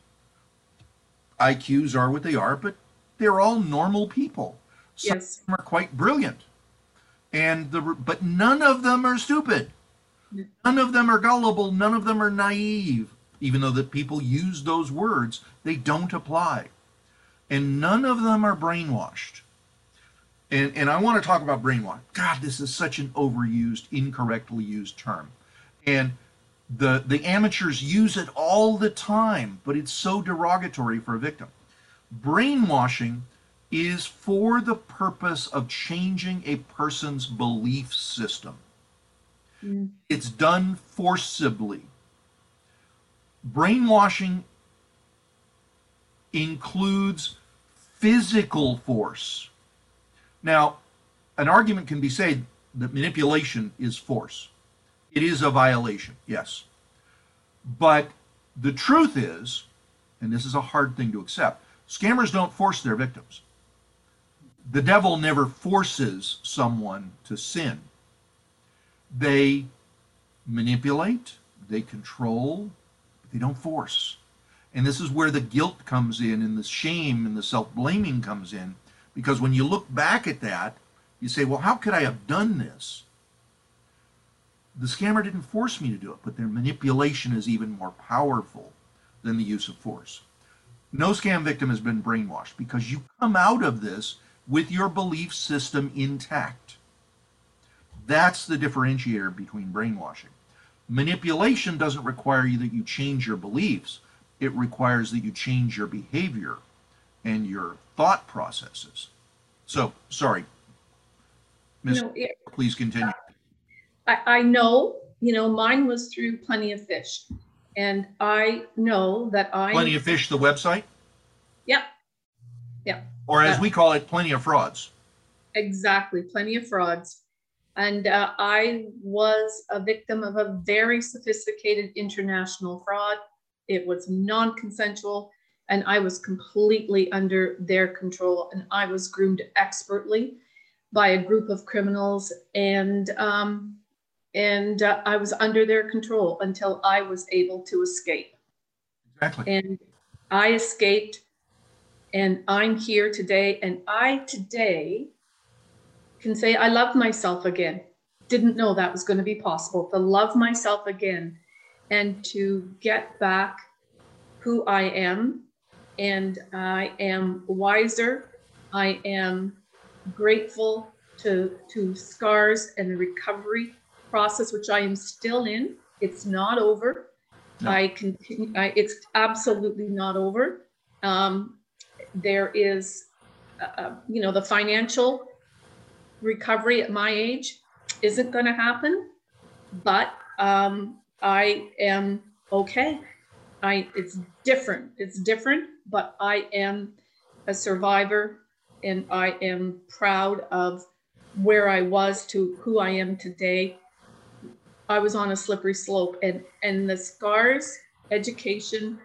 I Qs are what they are, but they're all normal people. Some yes. of them are quite brilliant, and the but none of them are stupid. None of them are gullible. None of them are naive. Even though that people use those words, they don't apply. And none of them are brainwashed. And, and I want to talk about brainwash. God, this is such an overused, incorrectly used term. And the, the amateurs use it all the time, but it's so derogatory for a victim. Brainwashing is for the purpose of changing a person's belief system. Mm. It's done forcibly. Brainwashing includes physical force. Now, an argument can be said that manipulation is force. It is a violation, yes. But the truth is, and this is a hard thing to accept, scammers don't force their victims. The devil never forces someone to sin. They manipulate, they control, but they don't force. And this is where the guilt comes in, and the shame and the self-blaming comes in, because when you look back at that, you say, well, how could I have done this? The scammer didn't force me to do it, but their manipulation is even more powerful than the use of force. No scam victim has been brainwashed, because you come out of this with your belief system intact. That's the differentiator between brainwashing. Manipulation doesn't require you that you change your beliefs. It requires that you change your behavior and your thought processes. So, sorry, Miz No, it, please continue. I, I know, you know, mine was through Plenty of Fish. And I know that I- Plenty of Fish, the website? Yep, yep. Or as uh, we call it, Plenty of Frauds. Exactly, Plenty of Frauds. And uh, I was a victim of a very sophisticated international fraud. It was non-consensual, and I was completely under their control, and I was groomed expertly by a group of criminals, and um, and uh, I was under their control until I was able to escape. Exactly. And I escaped, and I'm here today, and I today can say I love myself again. Didn't know that was going to be possible, to love myself again, and to get back who I am. And I am wiser. I am grateful to, to Scars and the recovery process, which I am still in. It's not over. No. I continue, I, it's absolutely not over. Um, there is, uh, you know, the financial recovery at my age isn't gonna happen, but, um, I am okay. I, it's different, it's different, but I am a survivor and I am proud of where I was to who I am today. I was on a slippery slope, and, and the scars, education,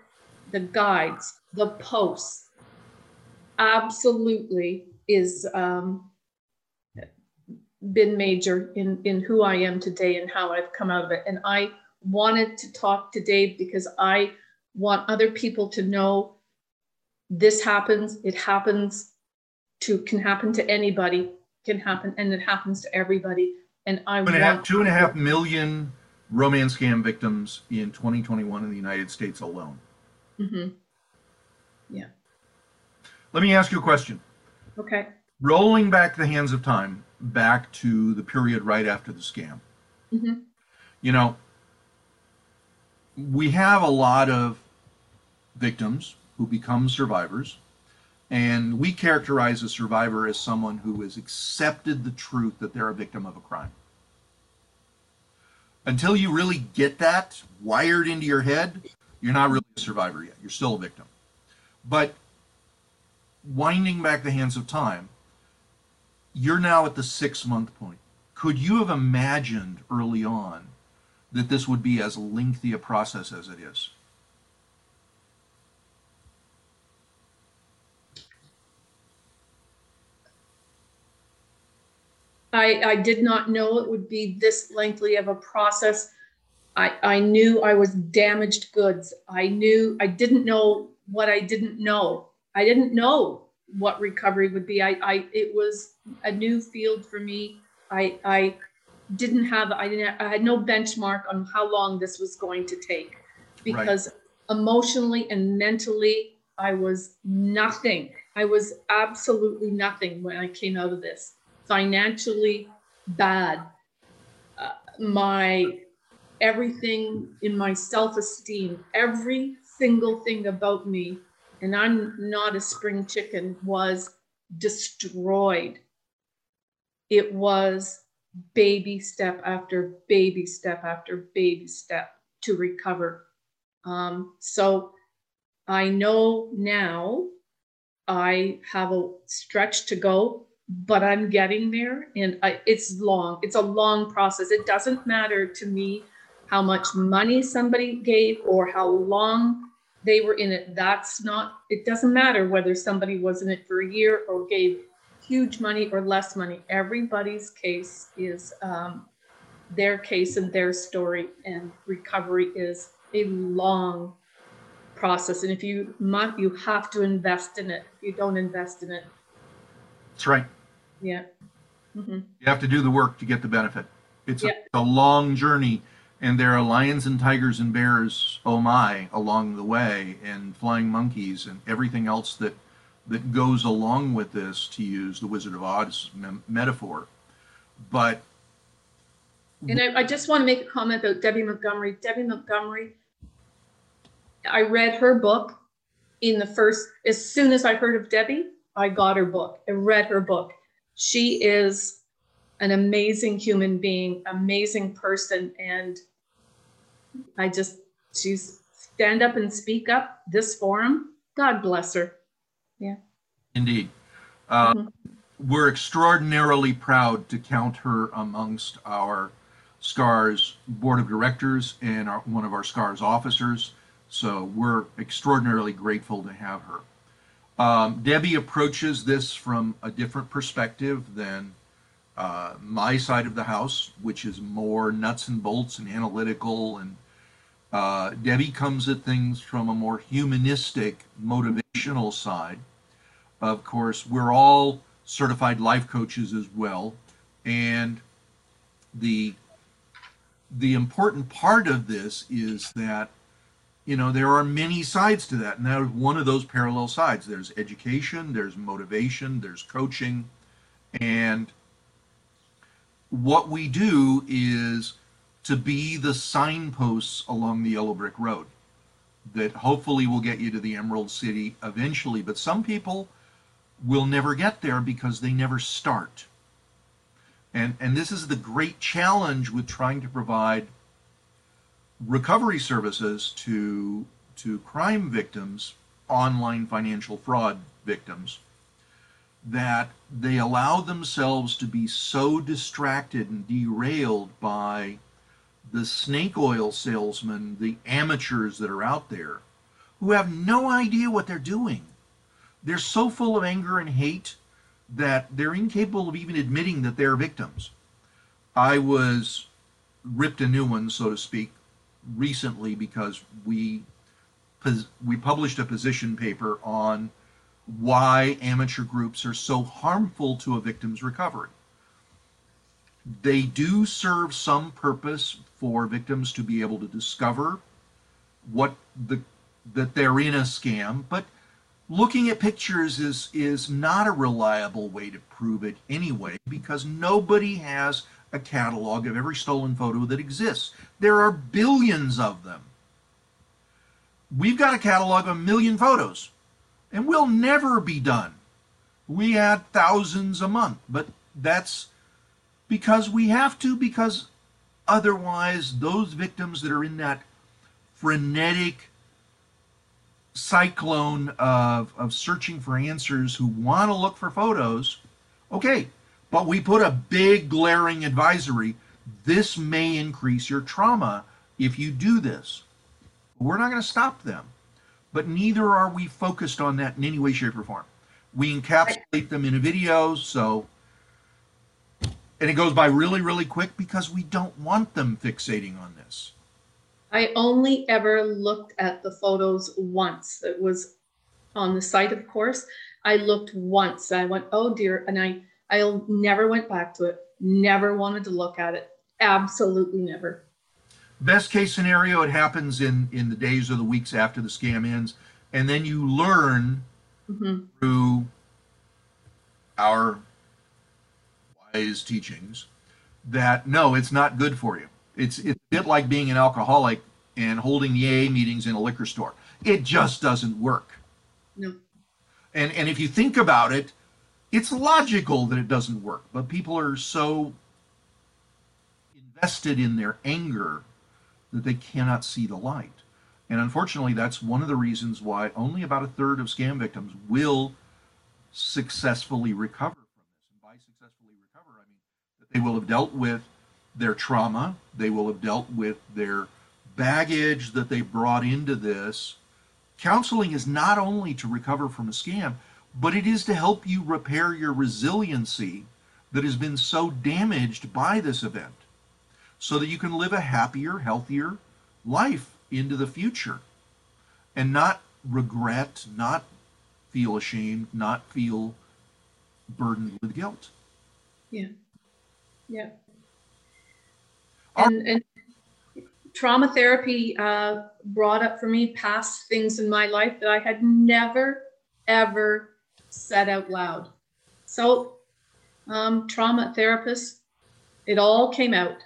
the guides, the posts, absolutely is um, been major in, in who I am today and how I've come out of it. And I wanted to talk today because I want other people to know this happens, it happens to, can happen to anybody, can happen, and it happens to everybody. And I two and, want half, two and a half million romance scam victims in twenty twenty-one in the United States alone. Mm-hmm. Yeah. Let me ask you a question. Okay. Rolling back the hands of time, back to the period right after the scam. Mm-hmm. You know, we have a lot of victims who become survivors, and we characterize a survivor as someone who has accepted the truth that they're a victim of a crime. Until you really get that wired into your head, you're not really a survivor yet. You're still a victim. But winding back the hands of time, you're now at the six-month point. Could you have imagined early on that this would be as lengthy a process as it is? I, I did not know it would be this lengthy of a process. I, I knew I was damaged goods. I knew I didn't know what I didn't know. I didn't know what recovery would be. I, I it was a new field for me. I I didn't have I didn't I had no benchmark on how long this was going to take, because right. emotionally and mentally I was nothing. I was absolutely nothing when I came out of this. Financially bad. Uh, my everything in my self-esteem, every single thing about me, and I'm not a spring chicken, was destroyed. It was baby step after baby step after baby step to recover. Um, so I know now I have a stretch to go, but I'm getting there, and I, it's long. It's a long process. It doesn't matter to me how much money somebody gave or how long they were in it. That's not, it doesn't matter whether somebody was in it for a year or gave huge money or less money. Everybody's case is um, their case and their story, and recovery is a long process. And if you must, you have to invest in it. If you don't invest in it, that's right. Yeah. Mm-hmm. You have to do the work to get the benefit. It's yeah. a, a long journey, and there are lions and tigers and bears, oh my, along the way, and flying monkeys and everything else that that goes along with this, to use the Wizard of Oz me metaphor. But and I, I just want to make a comment about Debbie Montgomery. Debbie Montgomery, I read her book in the first, as soon as I heard of Debbie, I got her book and read her book. She is an amazing human being, amazing person. And I just, she's Stand Up and Speak Up, this forum. God bless her. Yeah. Indeed. Uh, mm-hmm. We're extraordinarily proud to count her amongst our SCARS board of directors and our, one of our SCARS officers. So we're extraordinarily grateful to have her. Um, Debbie approaches this from a different perspective than uh, my side of the house, which is more nuts and bolts and analytical. And uh, Debbie comes at things from a more humanistic, motivational side. Of course, we're all certified life coaches as well. And the, the important part of this is that, you know, there are many sides to that, and that is one of those parallel sides. There's education, there's motivation, there's coaching, and what we do is to be the signposts along the yellow brick road that hopefully will get you to the Emerald City eventually, but some people will never get there because they never start. And, and this is the great challenge with trying to provide recovery services to to crime victims, online financial fraud victims, that they allow themselves to be so distracted and derailed by the snake oil salesmen, the amateurs that are out there, who have no idea what they're doing. They're so full of anger and hate that they're incapable of even admitting that they're victims. I was ripped a new one, so to speak, recently because we we published a position paper on why amateur groups are so harmful to a victim's recovery. They do serve some purpose for victims to be able to discover what the that they're in a scam, but looking at pictures is is not a reliable way to prove it anyway, because nobody has a catalog of every stolen photo that exists. There are billions of them. We've got a catalog of a million photos, and we'll never be done. We had thousands a month, but that's because we have to, because otherwise those victims that are in that frenetic cyclone of, of searching for answers, who want to look for photos, okay, but we put a big glaring advisory, this may increase your trauma if you do this. We're not going to stop them, but neither are we focused on that in any way, shape, or form. We encapsulate them in a video, so, and it goes by really, really quick because we don't want them fixating on this. I only ever looked at the photos once. It was on the site, of course. I looked once. I went, oh dear, and I I never went back to it. Never wanted to look at it. Absolutely never. Best case scenario, it happens in, in the days or the weeks after the scam ends. And then you learn mm-hmm. through our wise teachings that, no, it's not good for you. It's, it's a bit like being an alcoholic and holding the A A meetings in a liquor store. It just doesn't work. No. And, and if you think about it, it's logical that it doesn't work, but people are so invested in their anger that they cannot see the light. And unfortunately, that's one of the reasons why only about a third of scam victims will successfully recover from this. And by successfully recover, I mean that they will have dealt with their trauma, they will have dealt with their baggage that they brought into this. Counseling is not only to recover from a scam, but it is to help you repair your resiliency that has been so damaged by this event, so that you can live a happier, healthier life into the future and not regret, not feel ashamed, not feel burdened with guilt. Yeah, yeah. And, and trauma therapy uh, brought up for me past things in my life that I had never, ever said out loud. So um, trauma therapist, it all came out.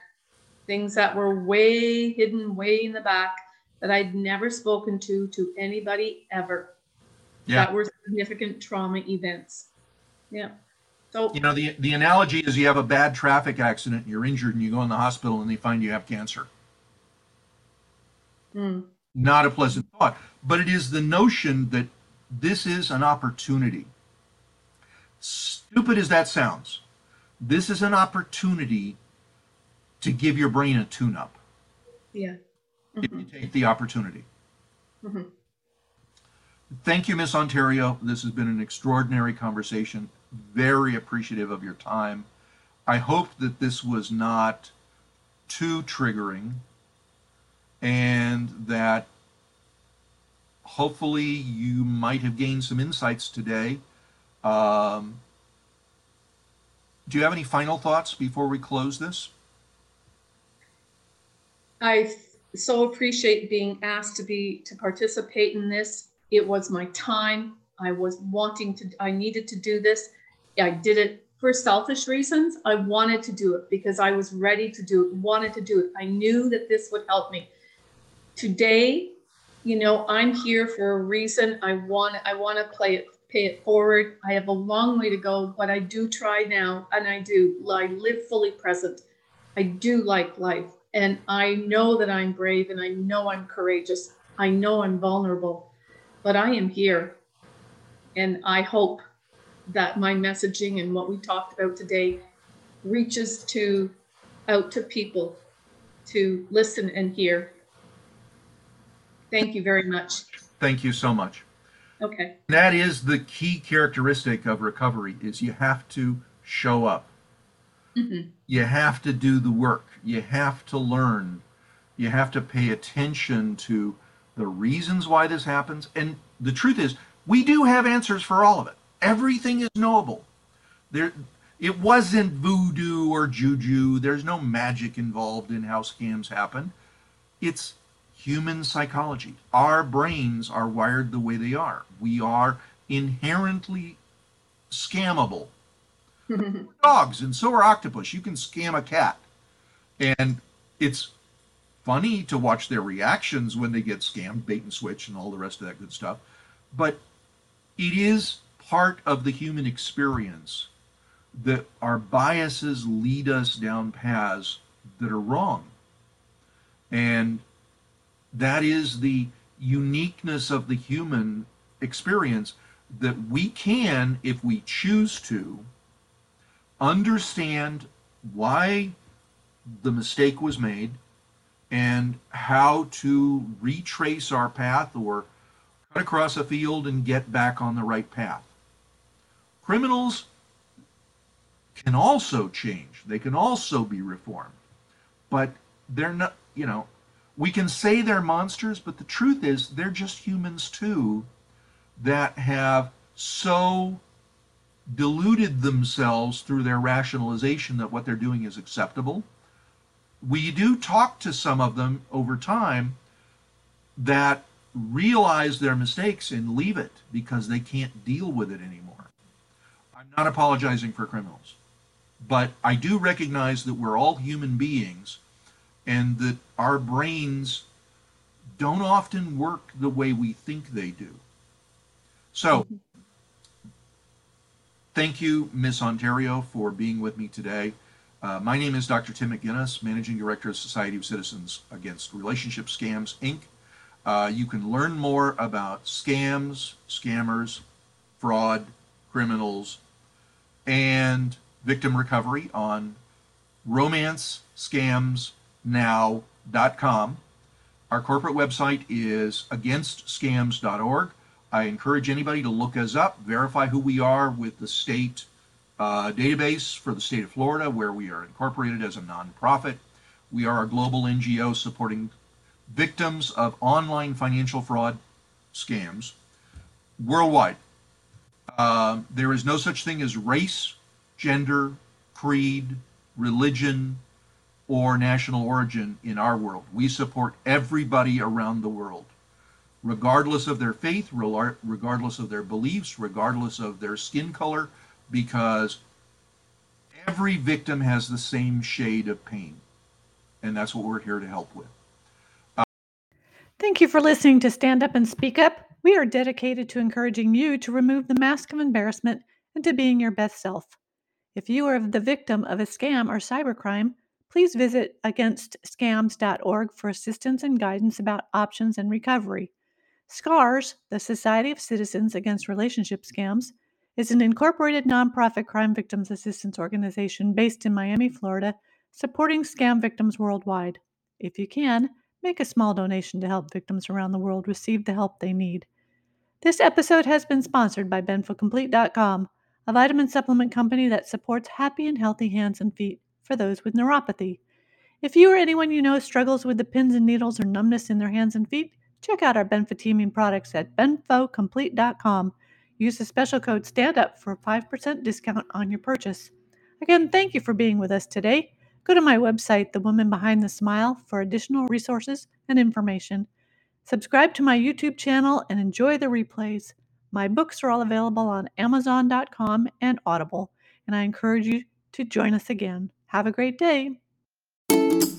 Things that were way hidden, way in the back that I'd never spoken to, to anybody ever. Yeah. That were significant trauma events. Yeah. So, you know, the, the analogy is you have a bad traffic accident, and you're injured, and you go in the hospital and they find you have cancer. Mm. Not a pleasant thought, but it is the notion that this is an opportunity. Stupid as that sounds, this is an opportunity to give your brain a tune-up. Yeah. Mm-hmm. If you take the opportunity. Mm-hmm. Thank you, Miss Ontario. This has been an extraordinary conversation. Very appreciative of your time. I hope that this was not too triggering, and that hopefully you might have gained some insights today. Um, do you have any final thoughts before we close this? I so appreciate being asked to be to participate in this. It was my time. I was wanting to, I needed to do this. I did it for selfish reasons. I wanted to do it because I was ready to do it, wanted to do it. I knew that this would help me. Today, you know, I'm here for a reason. I want, I want to play it, pay it forward. I have a long way to go, but I do try now, and I do. I live fully present. I do like life, and I know that I'm brave, and I know I'm courageous. I know I'm vulnerable, but I am here. And I hope that my messaging and what we talked about today reaches to out to people to listen and hear. Thank you very much. Thank you so much. Okay. That is the key characteristic of recovery, is you have to show up. Mm-hmm. You have to do the work. You have to learn. You have to pay attention to the reasons why this happens. And the truth is, we do have answers for all of it. Everything is knowable. There, it wasn't voodoo or juju. There's no magic involved in how scams happen. It's human psychology. Our brains are wired the way they are. We are inherently scammable. We're dogs, and so are octopus. You can scam a cat. And it's funny to watch their reactions when they get scammed, bait and switch and all the rest of that good stuff. But it is part of the human experience that our biases lead us down paths that are wrong. And that is the uniqueness of the human experience, that we can, if we choose to, understand why the mistake was made and how to retrace our path or cut across a field and get back on the right path. Criminals can also change. They can also be reformed, but they're not, you know, we can say they're monsters, but the truth is they're just humans too that have so deluded themselves through their rationalization that what they're doing is acceptable. We do talk to some of them over time that realize their mistakes and leave it because they can't deal with it anymore. I'm not apologizing for criminals, but I do recognize that we're all human beings and that our brains don't often work the way we think they do. So, thank you, Miss Ontario, for being with me today. Uh, my name is Doctor Tim McGuinness, Managing Director of Society of Citizens Against Relationship Scams, Incorporated. Uh, you can learn more about scams, scammers, fraud, criminals, and victim recovery on romance scams now dot com. Our corporate website is against scams dot org. I encourage anybody to look us up, verify who we are with the state uh, database for the state of Florida, where we are incorporated as a nonprofit. We are a global N G O supporting victims of online financial fraud scams worldwide. Uh, there is no such thing as race, gender, creed, religion, or national origin in our world. We support everybody around the world, regardless of their faith, regardless of their beliefs, regardless of their skin color, because every victim has the same shade of pain. And that's what we're here to help with. Uh, Thank you for listening to Stand Up and Speak Up. We are dedicated to encouraging you to remove the mask of embarrassment and to being your best self. If you are the victim of a scam or cybercrime, please visit against scams dot org for assistance and guidance about options and recovery. SCARS, the Society of Citizens Against Relationship Scams, is an incorporated nonprofit crime victims assistance organization based in Miami, Florida, supporting scam victims worldwide. If you can, make a small donation to help victims around the world receive the help they need. This episode has been sponsored by Benfo Complete dot com, a vitamin supplement company that supports happy and healthy hands and feet for those with neuropathy. If you or anyone you know struggles with the pins and needles or numbness in their hands and feet, check out our Benfotiamine products at Benfo Complete dot com. Use the special code STANDUP for a five percent discount on your purchase. Again, thank you for being with us today. Go to my website, The Woman Behind the Smile, for additional resources and information. Subscribe to my YouTube channel and enjoy the replays. My books are all available on amazon dot com and Audible, and I encourage you to join us again. Have a great day.